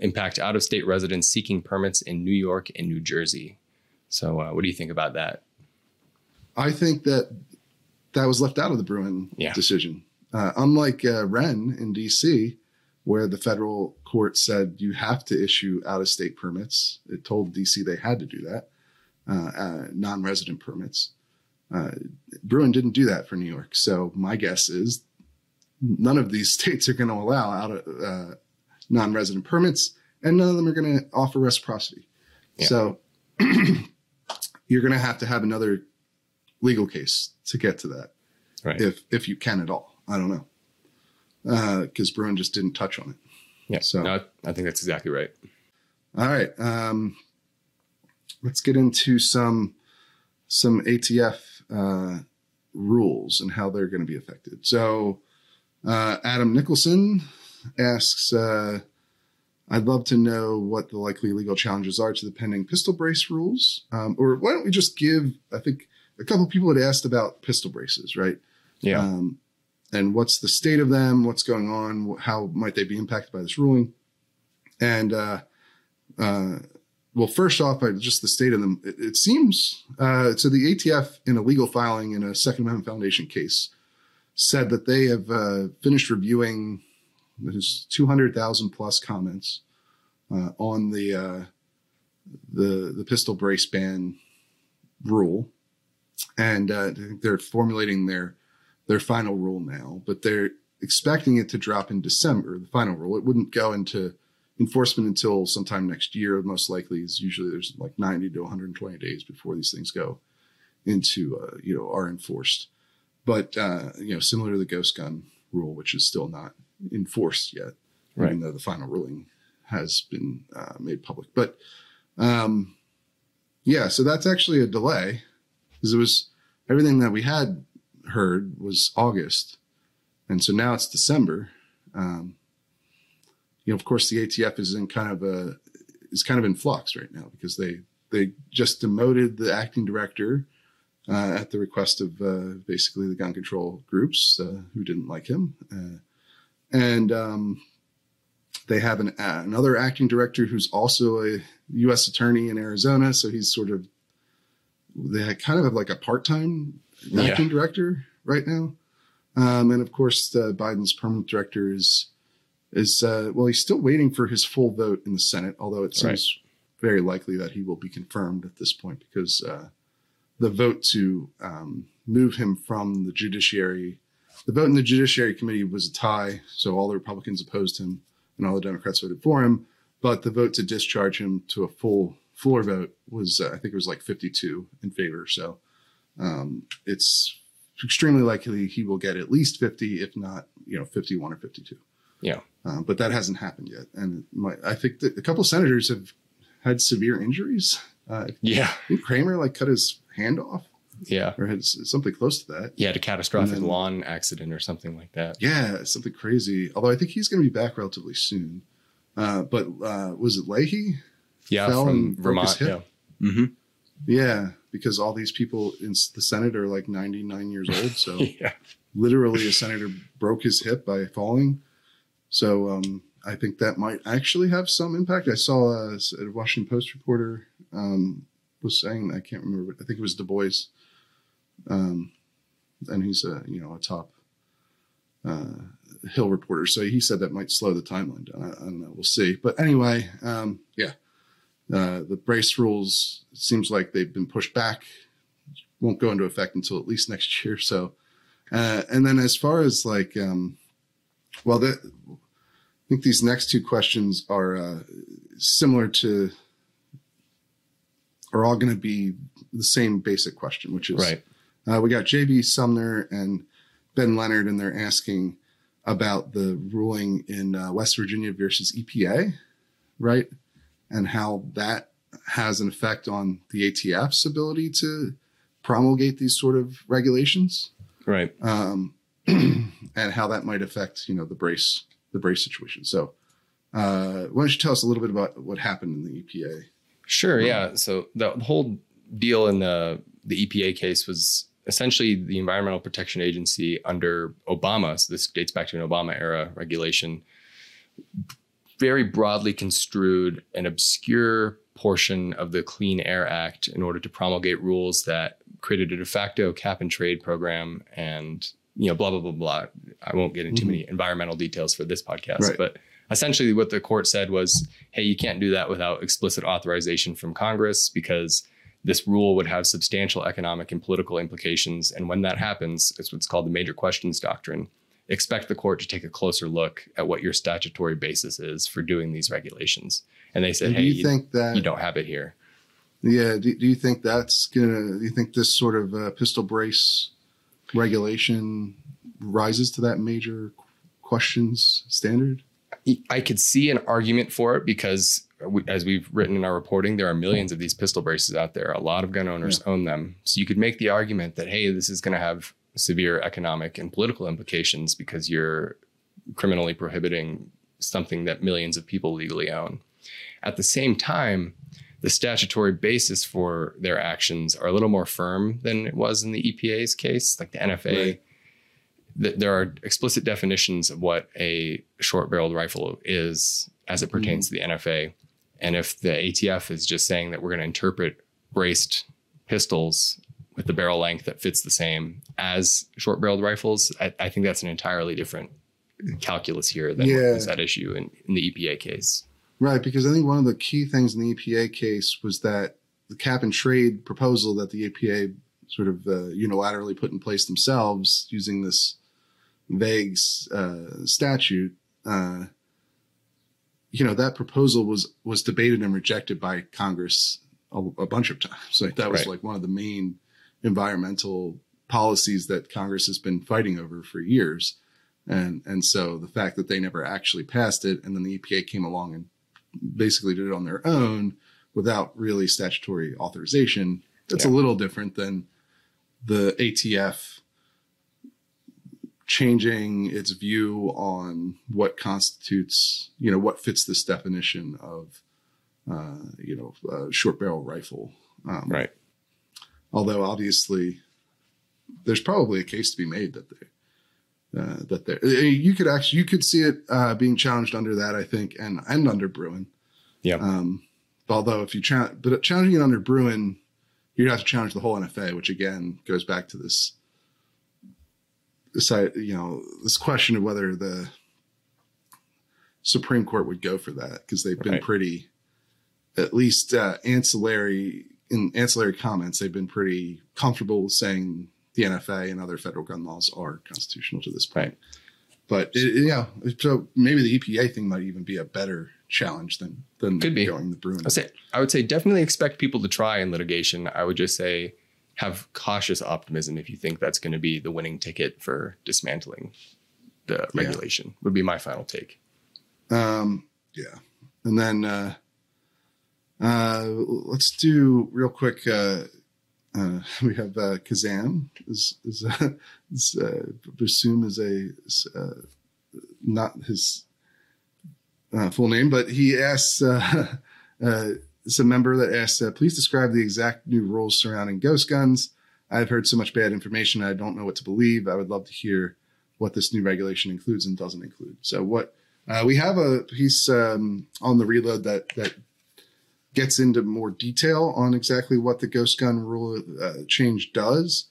Impact out-of-state residents seeking permits in New York and New Jersey. So what do you think about that? I think that was left out of the Bruen decision. Unlike Wren in D.C., where the federal court said you have to issue out-of-state permits. It told D.C. they had to do that, non-resident permits. Bruen didn't do that for New York. So my guess is none of these states are going to allow out of non-resident permits, and none of them are going to offer reciprocity. Yeah. So you're going to have another legal case to get to that, right? If you can at all. I don't know, because Bruen just didn't touch on it. Yeah, so no, I think that's exactly right. All right, let's get into some ATF rules and how they're going to be affected. So Adam Nicholson asks, I'd love to know what the likely legal challenges are to the pending pistol brace rules. Or why don't we just give, I think a couple of people had asked about pistol braces, right? Yeah. And what's the state of them? What's going on? How might they be impacted by this ruling? And, well, first off, just the state of them. It seems, so the ATF in a legal filing in a Second Amendment Foundation case said that they have finished reviewing 200,000 plus comments on the pistol brace ban rule. And I think they're formulating their final rule now, but they're expecting it to drop in December, the final rule. It wouldn't go into enforcement until sometime next year, most likely. Is usually there's like 90 to 120 days before these things go into, you know, are enforced. But, you know, similar to the ghost gun rule, which is still not enforced yet, right, even though the final ruling has been made public. But, yeah, so that's actually a delay, because it was everything that we had heard was August, and so now it's December. You know, of course, the ATF is in kind of in flux right now, because they just demoted the acting director at the request of basically the gun control groups who didn't like him, and they have another acting director who's also a U.S. attorney in Arizona, so he's sort of, they kind of have like a part-time acting director right now. And of course, Biden's permanent director is well, he's still waiting for his full vote in the Senate, although it seems very likely that he will be confirmed at this point, because the vote to move him from the judiciary, the vote in the Judiciary Committee was a tie. So all the Republicans opposed him and all the Democrats voted for him. But the vote to discharge him to a full floor vote was, I think it was like 52 in favor. So it's extremely likely he will get at least 50, if not, you know, 51 or 52. Yeah. But that hasn't happened yet. And I think that a couple of senators have had severe injuries Yeah. Didn't Kramer like cut his hand off? Yeah. Or had something close to that. Yeah, a catastrophic lawn accident or something like that. Yeah, something crazy. Although I think he's going to be back relatively soon. But was it Leahy? Yeah, from Vermont. Yeah. Mm-hmm. Yeah, because all these people in the Senate are like 99 years old. So yeah. Literally a senator broke his hip by falling. So I think that might actually have some impact. I saw a Washington Post reporter was saying, I can't remember, but I think it was Du Bois. And he's a top Hill reporter. So he said that might slow the timeline down. I don't know. We'll see. But anyway, yeah. The brace rules, it seems like they've been pushed back, won't go into effect until at least next year. So, and then as far as like, I think these next two questions are similar to, are all going to be the same basic question, which is, right. We got J.B. Sumner and Ben Leonard, and they're asking about the ruling in West Virginia versus EPA, right? And how that has an effect on the ATF's ability to promulgate these sort of regulations. Right. And how that might affect, the brace situation. So why don't you tell us a little bit about what happened in the EPA? Sure. Yeah. So the whole deal in the EPA case was essentially the Environmental Protection Agency under Obama. So this dates back to an Obama era regulation, very broadly construed an obscure portion of the Clean Air Act in order to promulgate rules that created a de facto cap and trade program and, blah, blah, blah, blah. I won't get into too many environmental details for this podcast, right. But essentially what the court said was, hey, you can't do that without explicit authorization from Congress because this rule would have substantial economic and political implications. And when that happens, it's what's called the major questions doctrine. Expect the court to take a closer look at what your statutory basis is for doing these regulations. And they said, hey, you don't have it here. Yeah. Do you think this sort of pistol brace regulation rises to that major questions standard? I could see an argument for it because as we've written in our reporting, there are millions of these pistol braces out there. A lot of gun owners own them. So you could make the argument that, hey, this is going to have severe economic and political implications because you're criminally prohibiting something that millions of people legally own. At the same time, the statutory basis for their actions are a little more firm than it was in the EPA's case, like the NFA. Right. There are explicit definitions of what a short-barreled rifle is as it pertains to the NFA. And if the ATF is just saying that we're going to interpret braced pistols with the barrel length that fits the same as short-barreled rifles, I think that's an entirely different calculus here than what is at issue in the EPA case. Right, because I think one of the key things in the EPA case was that the cap and trade proposal that the EPA sort of unilaterally put in place themselves using this vague statute, that proposal was debated and rejected by Congress a bunch of times. Like that was right. Like one of the main environmental policies that Congress has been fighting over for years. And so the fact that they never actually passed it, and then the EPA came along and basically did it on their own without really statutory authorization, that's a little different than the ATF changing its view on what constitutes, what fits this definition of, short barrel rifle. Right. Although obviously there's probably a case to be made you could see it being challenged under that, I think, and under Bruen. Yeah. Although if you challenging it under Bruen, you'd have to challenge the whole NFA, which again goes back to this question of whether the Supreme Court would go for that, because they've been pretty, at least in ancillary comments, they've been pretty comfortable saying the NFA and other federal gun laws are constitutional to this point. Right. But so maybe the EPA thing might even be a better challenge than going the Bruen. I would say definitely expect people to try in litigation. I would just say have cautious optimism if you think that's going to be the winning ticket for dismantling the regulation would be my final take. And then Let's do real quick. We have Kazan. Bassoom is not his full name, but he asks, it's a member that asks, please describe the exact new rules surrounding ghost guns. I've heard so much bad information. I don't know what to believe. I would love to hear what this new regulation includes and doesn't include. So what we have a piece on the Reload that gets into more detail on exactly what the ghost gun rule change does.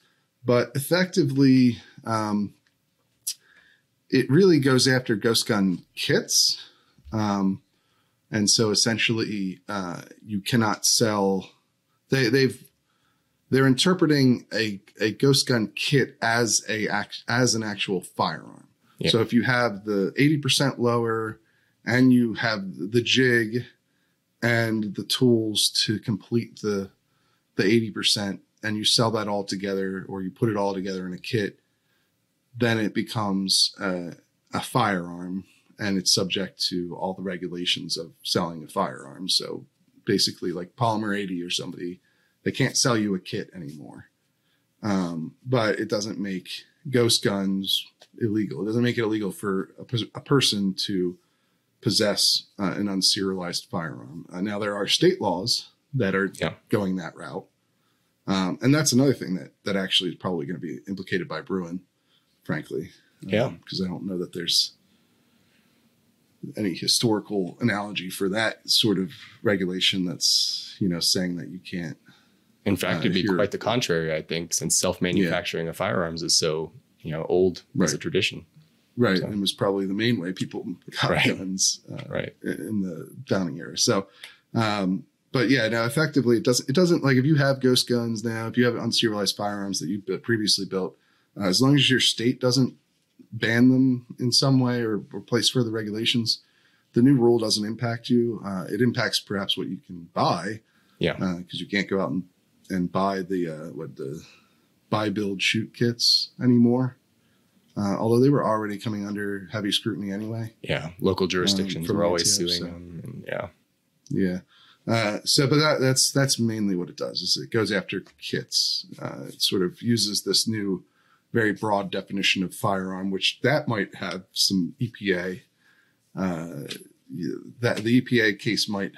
But effectively, it really goes after ghost gun kits. And so essentially you cannot sell, they're interpreting a ghost gun kit as an actual firearm. Yeah. So if you have the 80% lower and you have the jig and the tools to complete the 80%, and you sell that all together, or you put it all together in a kit, then it becomes a firearm, and it's subject to all the regulations of selling a firearm. So basically, like Polymer 80 or somebody, they can't sell you a kit anymore. But it doesn't make ghost guns illegal. It doesn't make it illegal for a person to possess an unserialized firearm. Now, there are state laws that are going that route. And that's another thing that actually is probably going to be implicated by Bruen, frankly. Because I don't know that there's any historical analogy for that sort of regulation that's, saying that you can't. In fact, it'd be quite the contrary, I think, since self-manufacturing of firearms is so, old as a tradition. Right. So. And it was probably the main way people got guns in the Downing era. So, but yeah, now effectively it doesn't like if you have ghost guns now, if you have unserialized firearms that you previously built, as long as your state doesn't ban them in some way or place further regulations, the new rule doesn't impact you. It impacts perhaps what you can buy. Yeah. Cause you can't go out and buy the buy, build, shoot kits anymore. Although they were already coming under heavy scrutiny anyway. Yeah. Local jurisdictions were always suing them. And yeah. So, but that's mainly what it does is it goes after kits. It sort of uses this new, very broad definition of firearm, which that might have some EPA, that the EPA case might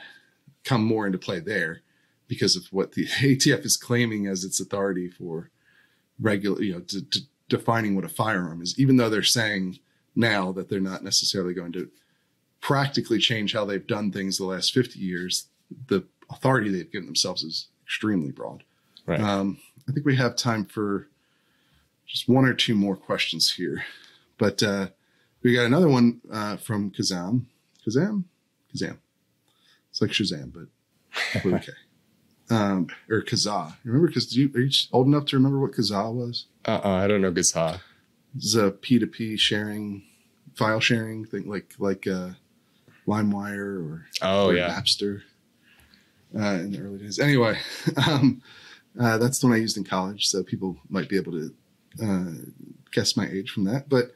come more into play there because of what the ATF is claiming as its authority for defining what a firearm is, even though they're saying now that they're not necessarily going to practically change how they've done things the last 50 years. The authority they've given themselves is extremely broad. Right. I think we have time for just one or two more questions here, but we got another one from Kazam. Kazam. It's like Shazam, but okay. Or Kazaa. Remember, are you old enough to remember what Kazaa was? I don't know Kazaa. It's a P2P file sharing thing, like LimeWire or Napster in the early days. Anyway, that's the one I used in college, so people might be able to guess my age from that. But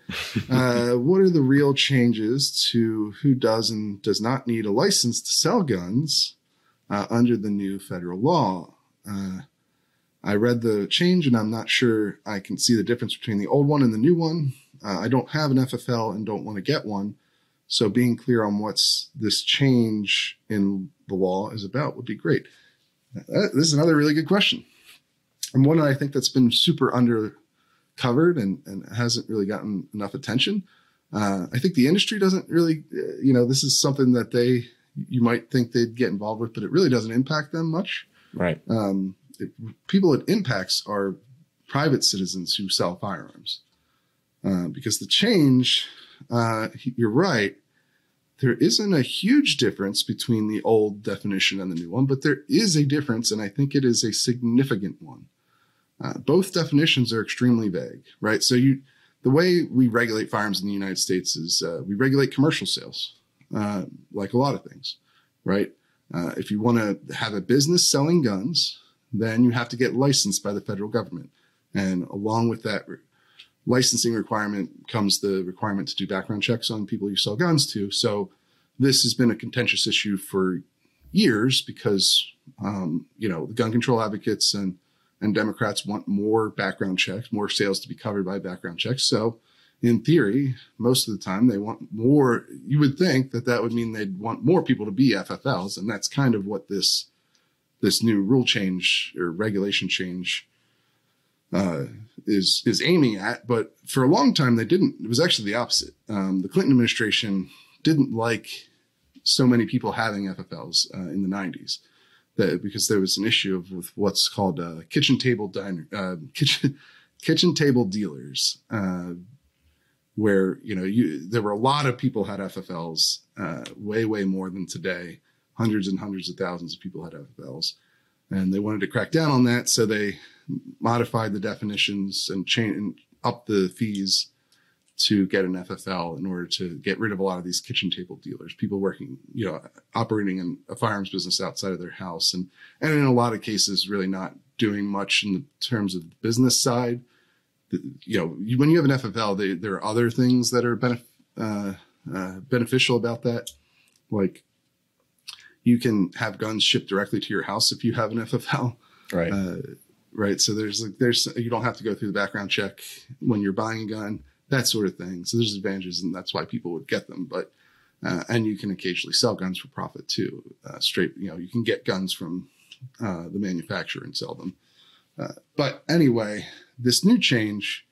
what are the real changes to who does and does not need a license to sell guns? Under the new federal law. I read the change and I'm not sure I can see the difference between the old one and the new one. I don't have an FFL and don't want to get one. So being clear on what's this change in the law is about would be great. This is another really good question. And one I think that's been super undercovered and hasn't really gotten enough attention. I think the industry doesn't really, this is something that you might think they'd get involved with, but it really doesn't impact them much. Right. People it impacts are private citizens who sell firearms. Because the change, you're right, there isn't a huge difference between the old definition and the new one, but there is a difference, and I think it is a significant one. Both definitions are extremely vague, right? So the way we regulate firearms in the United States is we regulate commercial sales. Like a lot of things, right? If you want to have a business selling guns, then you have to get licensed by the federal government. And along with that licensing requirement comes the requirement to do background checks on people you sell guns to. So this has been a contentious issue for years because, you know, the gun control advocates and Democrats want more background checks, more sales to be covered by background checks. So in theory, most of the time they want more. You would think that that would mean they'd want more people to be FFLs. And that's kind of what this new rule change or regulation change is aiming at. But for a long time, they didn't. It was actually the opposite. The Clinton administration didn't like so many people having FFLs in the 90s, that because there was an issue with what's called kitchen table dealers, where, you know, there were a lot of people had FFLs, way more than today. Hundreds and hundreds of thousands of people had FFLs, and they wanted to crack down on that. So they modified the definitions and changed up the fees to get an FFL in order to get rid of a lot of these kitchen table dealers, people working, you know, operating in a firearms business outside of their house. And in a lot of cases, really not doing much in the terms of the business side. You know, when you have an FFL, there are other things that are beneficial about that. Like, you can have guns shipped directly to your house if you have an FFL. Right. Right. So you don't have to go through the background check when you're buying a gun, that sort of thing. So there's advantages, and that's why people would get them. But, and you can occasionally sell guns for profit too. You know, you can get guns from the manufacturer and sell them. But anyway, this new change,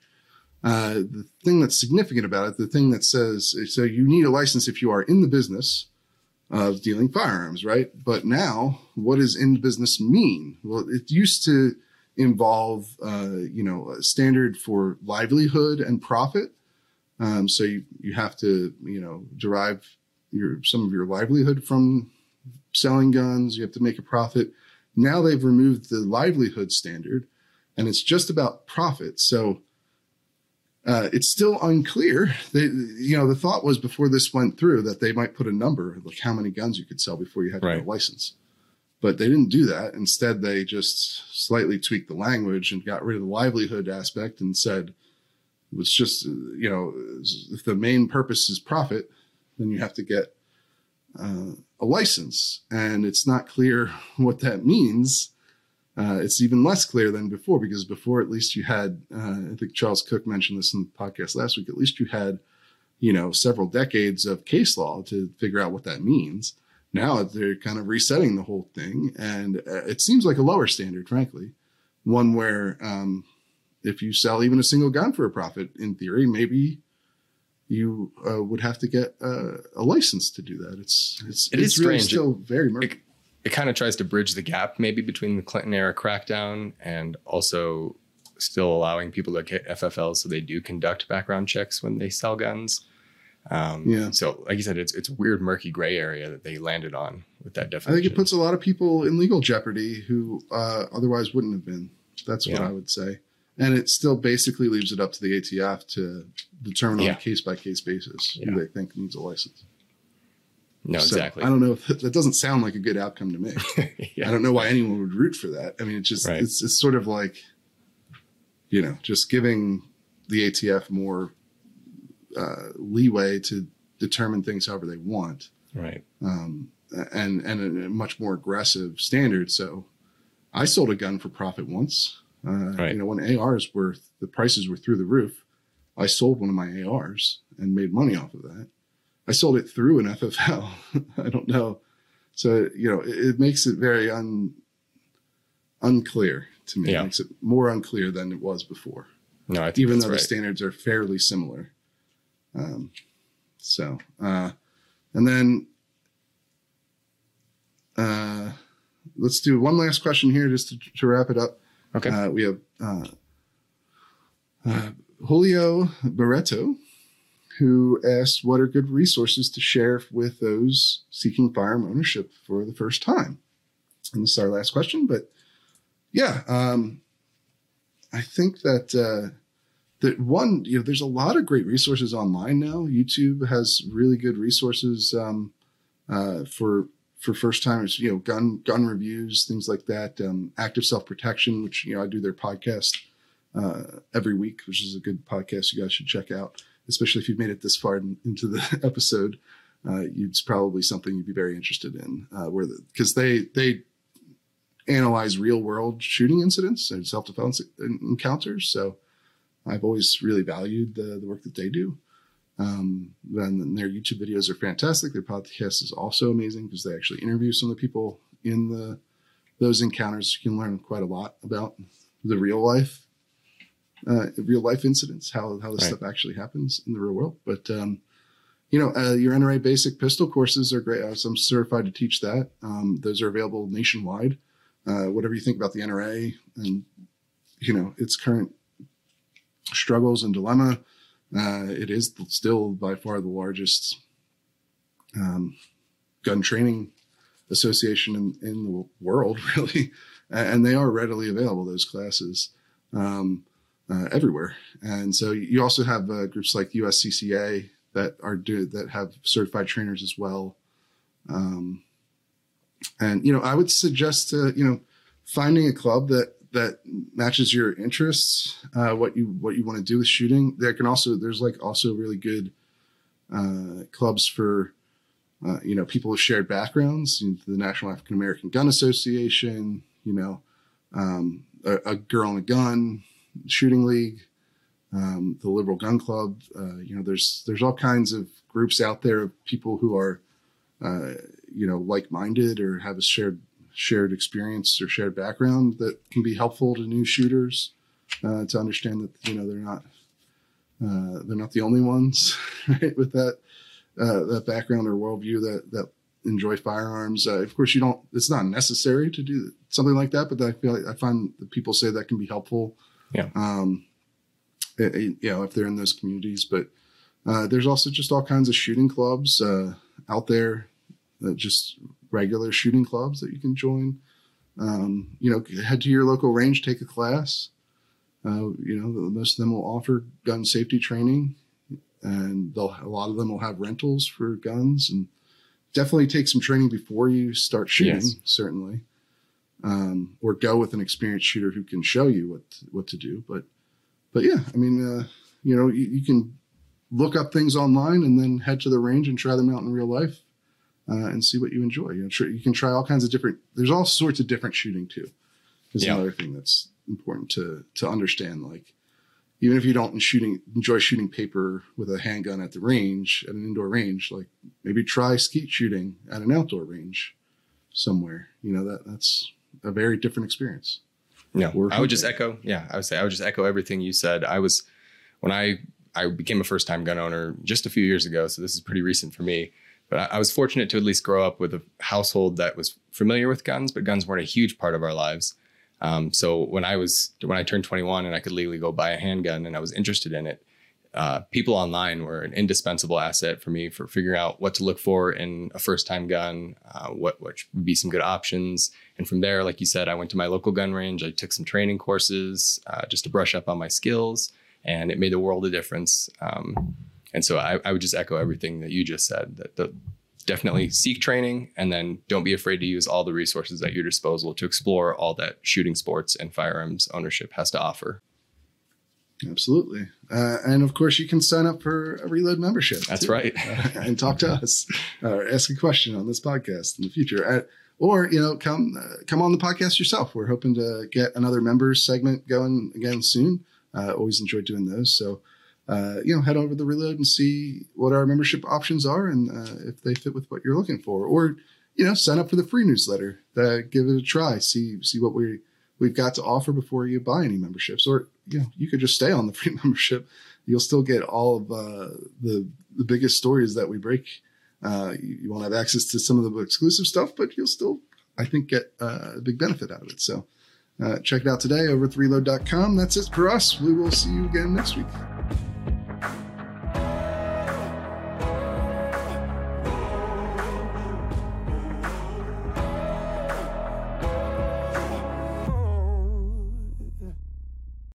the thing that's significant about it, the thing that says, so you need a license if you are in the business of dealing firearms, right? But now, what does in business mean? Well, it used to involve, you know, a standard for livelihood and profit. So you have to, you know, derive some of your livelihood from selling guns. You have to make a profit. Now they've removed the livelihood standard, and it's just about profit. So it's still unclear. You know, the thought was before this went through that they might put a number, like how many guns you could sell before you had to get a license. But they didn't do that. Instead, they just slightly tweaked the language and got rid of the livelihood aspect and said it was just, you know, if the main purpose is profit, then you have to get a license. And it's not clear what that means. It's even less clear than before, because before, at least you had, I think Charles Cook mentioned this in the podcast last week, at least you had, you know, several decades of case law to figure out what that means. Now they're kind of resetting the whole thing. And it seems like a lower standard, frankly, one where if you sell even a single gun for a profit, in theory, maybe you would have to get a license to do that. It's strange. Really still very murky. It kind of tries to bridge the gap maybe between the Clinton era crackdown and also still allowing people to get FFLs so they do conduct background checks when they sell guns. Yeah. So like you said, it's a weird, murky gray area that they landed on with that definition. I think it puts a lot of people in legal jeopardy who otherwise wouldn't have been. That's what I would say. And it still basically leaves it up to the ATF to determine on a case-by-case basis who they think needs a license. No, so, exactly. I don't know. If that doesn't sound like a good outcome to me. I don't know why anyone would root for that. I mean, it's just it's sort of like, you know, just giving the ATF more leeway to determine things however they want. Right. And a much more aggressive standard. So I sold a gun for profit once. You know, when ARs were, the prices were through the roof, I sold one of my ARs and made money off of that. I sold it through an FFL. I don't know. So, you know, it makes it very unclear to me. Yeah. It makes it more unclear than it was before. No, I think even though the standards are fairly similar. And then let's do one last question here just to wrap it up. Okay. We have Julio Barreto, who asked, what are good resources to share with those seeking firearm ownership for the first time? And this is our last question, but yeah, I think that, you know, there's a lot of great resources online now. YouTube has really good resources, for first timers, you know, gun reviews, things like that. Active Self-Protection, which, you know, I do their podcast, every week, which is a good podcast you guys should check out, especially if you've made it this far into the episode. it's probably something you'd be very interested in, because they analyze real world shooting incidents and self-defense encounters. So I've always really valued the work that they do. Then their YouTube videos are fantastic. Their podcast is also amazing because they actually interview some of the people in those encounters. You can learn quite a lot about the real life incidents, how this stuff actually happens in the real world. But, your NRA basic pistol courses are great. I'm certified to teach that. Those are available nationwide. Whatever you think about the NRA and, its current struggles and dilemma, it is still by far the largest gun training association in the world, really. And they are readily available, those classes, everywhere. And so you also have groups like USCCA that have certified trainers as well. I would suggest, finding a club that matches your interests, what you want to do with shooting. There's also really good clubs for people with shared backgrounds. The National African American Gun Association, a Girl and a Gun Shooting League, the Liberal Gun Club. There's all kinds of groups out there of people who are like-minded or have a shared experience or shared background that can be helpful to new shooters to understand that they're not the only ones, right, with that background or worldview that enjoy firearms. Of course, it's not necessary to do something like that, but I feel like I find that people say that can be helpful. Yeah. If they're in those communities, but there's also just all kinds of shooting clubs out there, just regular shooting clubs that you can join. Head to your local range, take a class. Most of them will offer gun safety training, and a lot of them will have rentals for guns, and definitely take some training before you start shooting, yes. Certainly. Or go with an experienced shooter who can show you what to do. But yeah, I mean, you can look up things online and then head to the range and try them out in real life. And see what you enjoy. You can try all kinds of different. There's all sorts of different shooting too. Is another thing that's important to understand. Like, even if you don't enjoy shooting paper with a handgun at the range, at an indoor range, like maybe try skeet shooting at an outdoor range somewhere. That's a very different experience. Yeah, I would just echo everything you said. When I became a first-time gun owner just a few years ago, so this is pretty recent for me. But I was fortunate to at least grow up with a household that was familiar with guns, but guns weren't a huge part of our lives. So when I turned 21 and I could legally go buy a handgun and I was interested in it, people online were an indispensable asset for me for figuring out what to look for in a first-time gun, what would be some good options. And from there, like you said, I went to my local gun range. I took some training courses just to brush up on my skills, and it made the world a difference. And so I would just echo everything that you just said, that definitely seek training, and then don't be afraid to use all the resources at your disposal to explore all that shooting sports and firearms ownership has to offer. Absolutely. And of course, you can sign up for a Reload membership. That's too. Right. And talk to us or ask a question on this podcast in the future. Come on the podcast yourself. We're hoping to get another members segment going again soon. Always enjoy doing those. So. Head over to the Reload and see what our membership options are and if they fit with what you're looking for. Or, sign up for the free newsletter. Give it a try. See what we've got to offer before you buy any memberships. Or, you could just stay on the free membership. You'll still get all of the biggest stories that we break. You won't have access to some of the exclusive stuff, but you'll still, I think, get a big benefit out of it. So check it out today over at TheReload.com. That's it for us. We will see you again next week.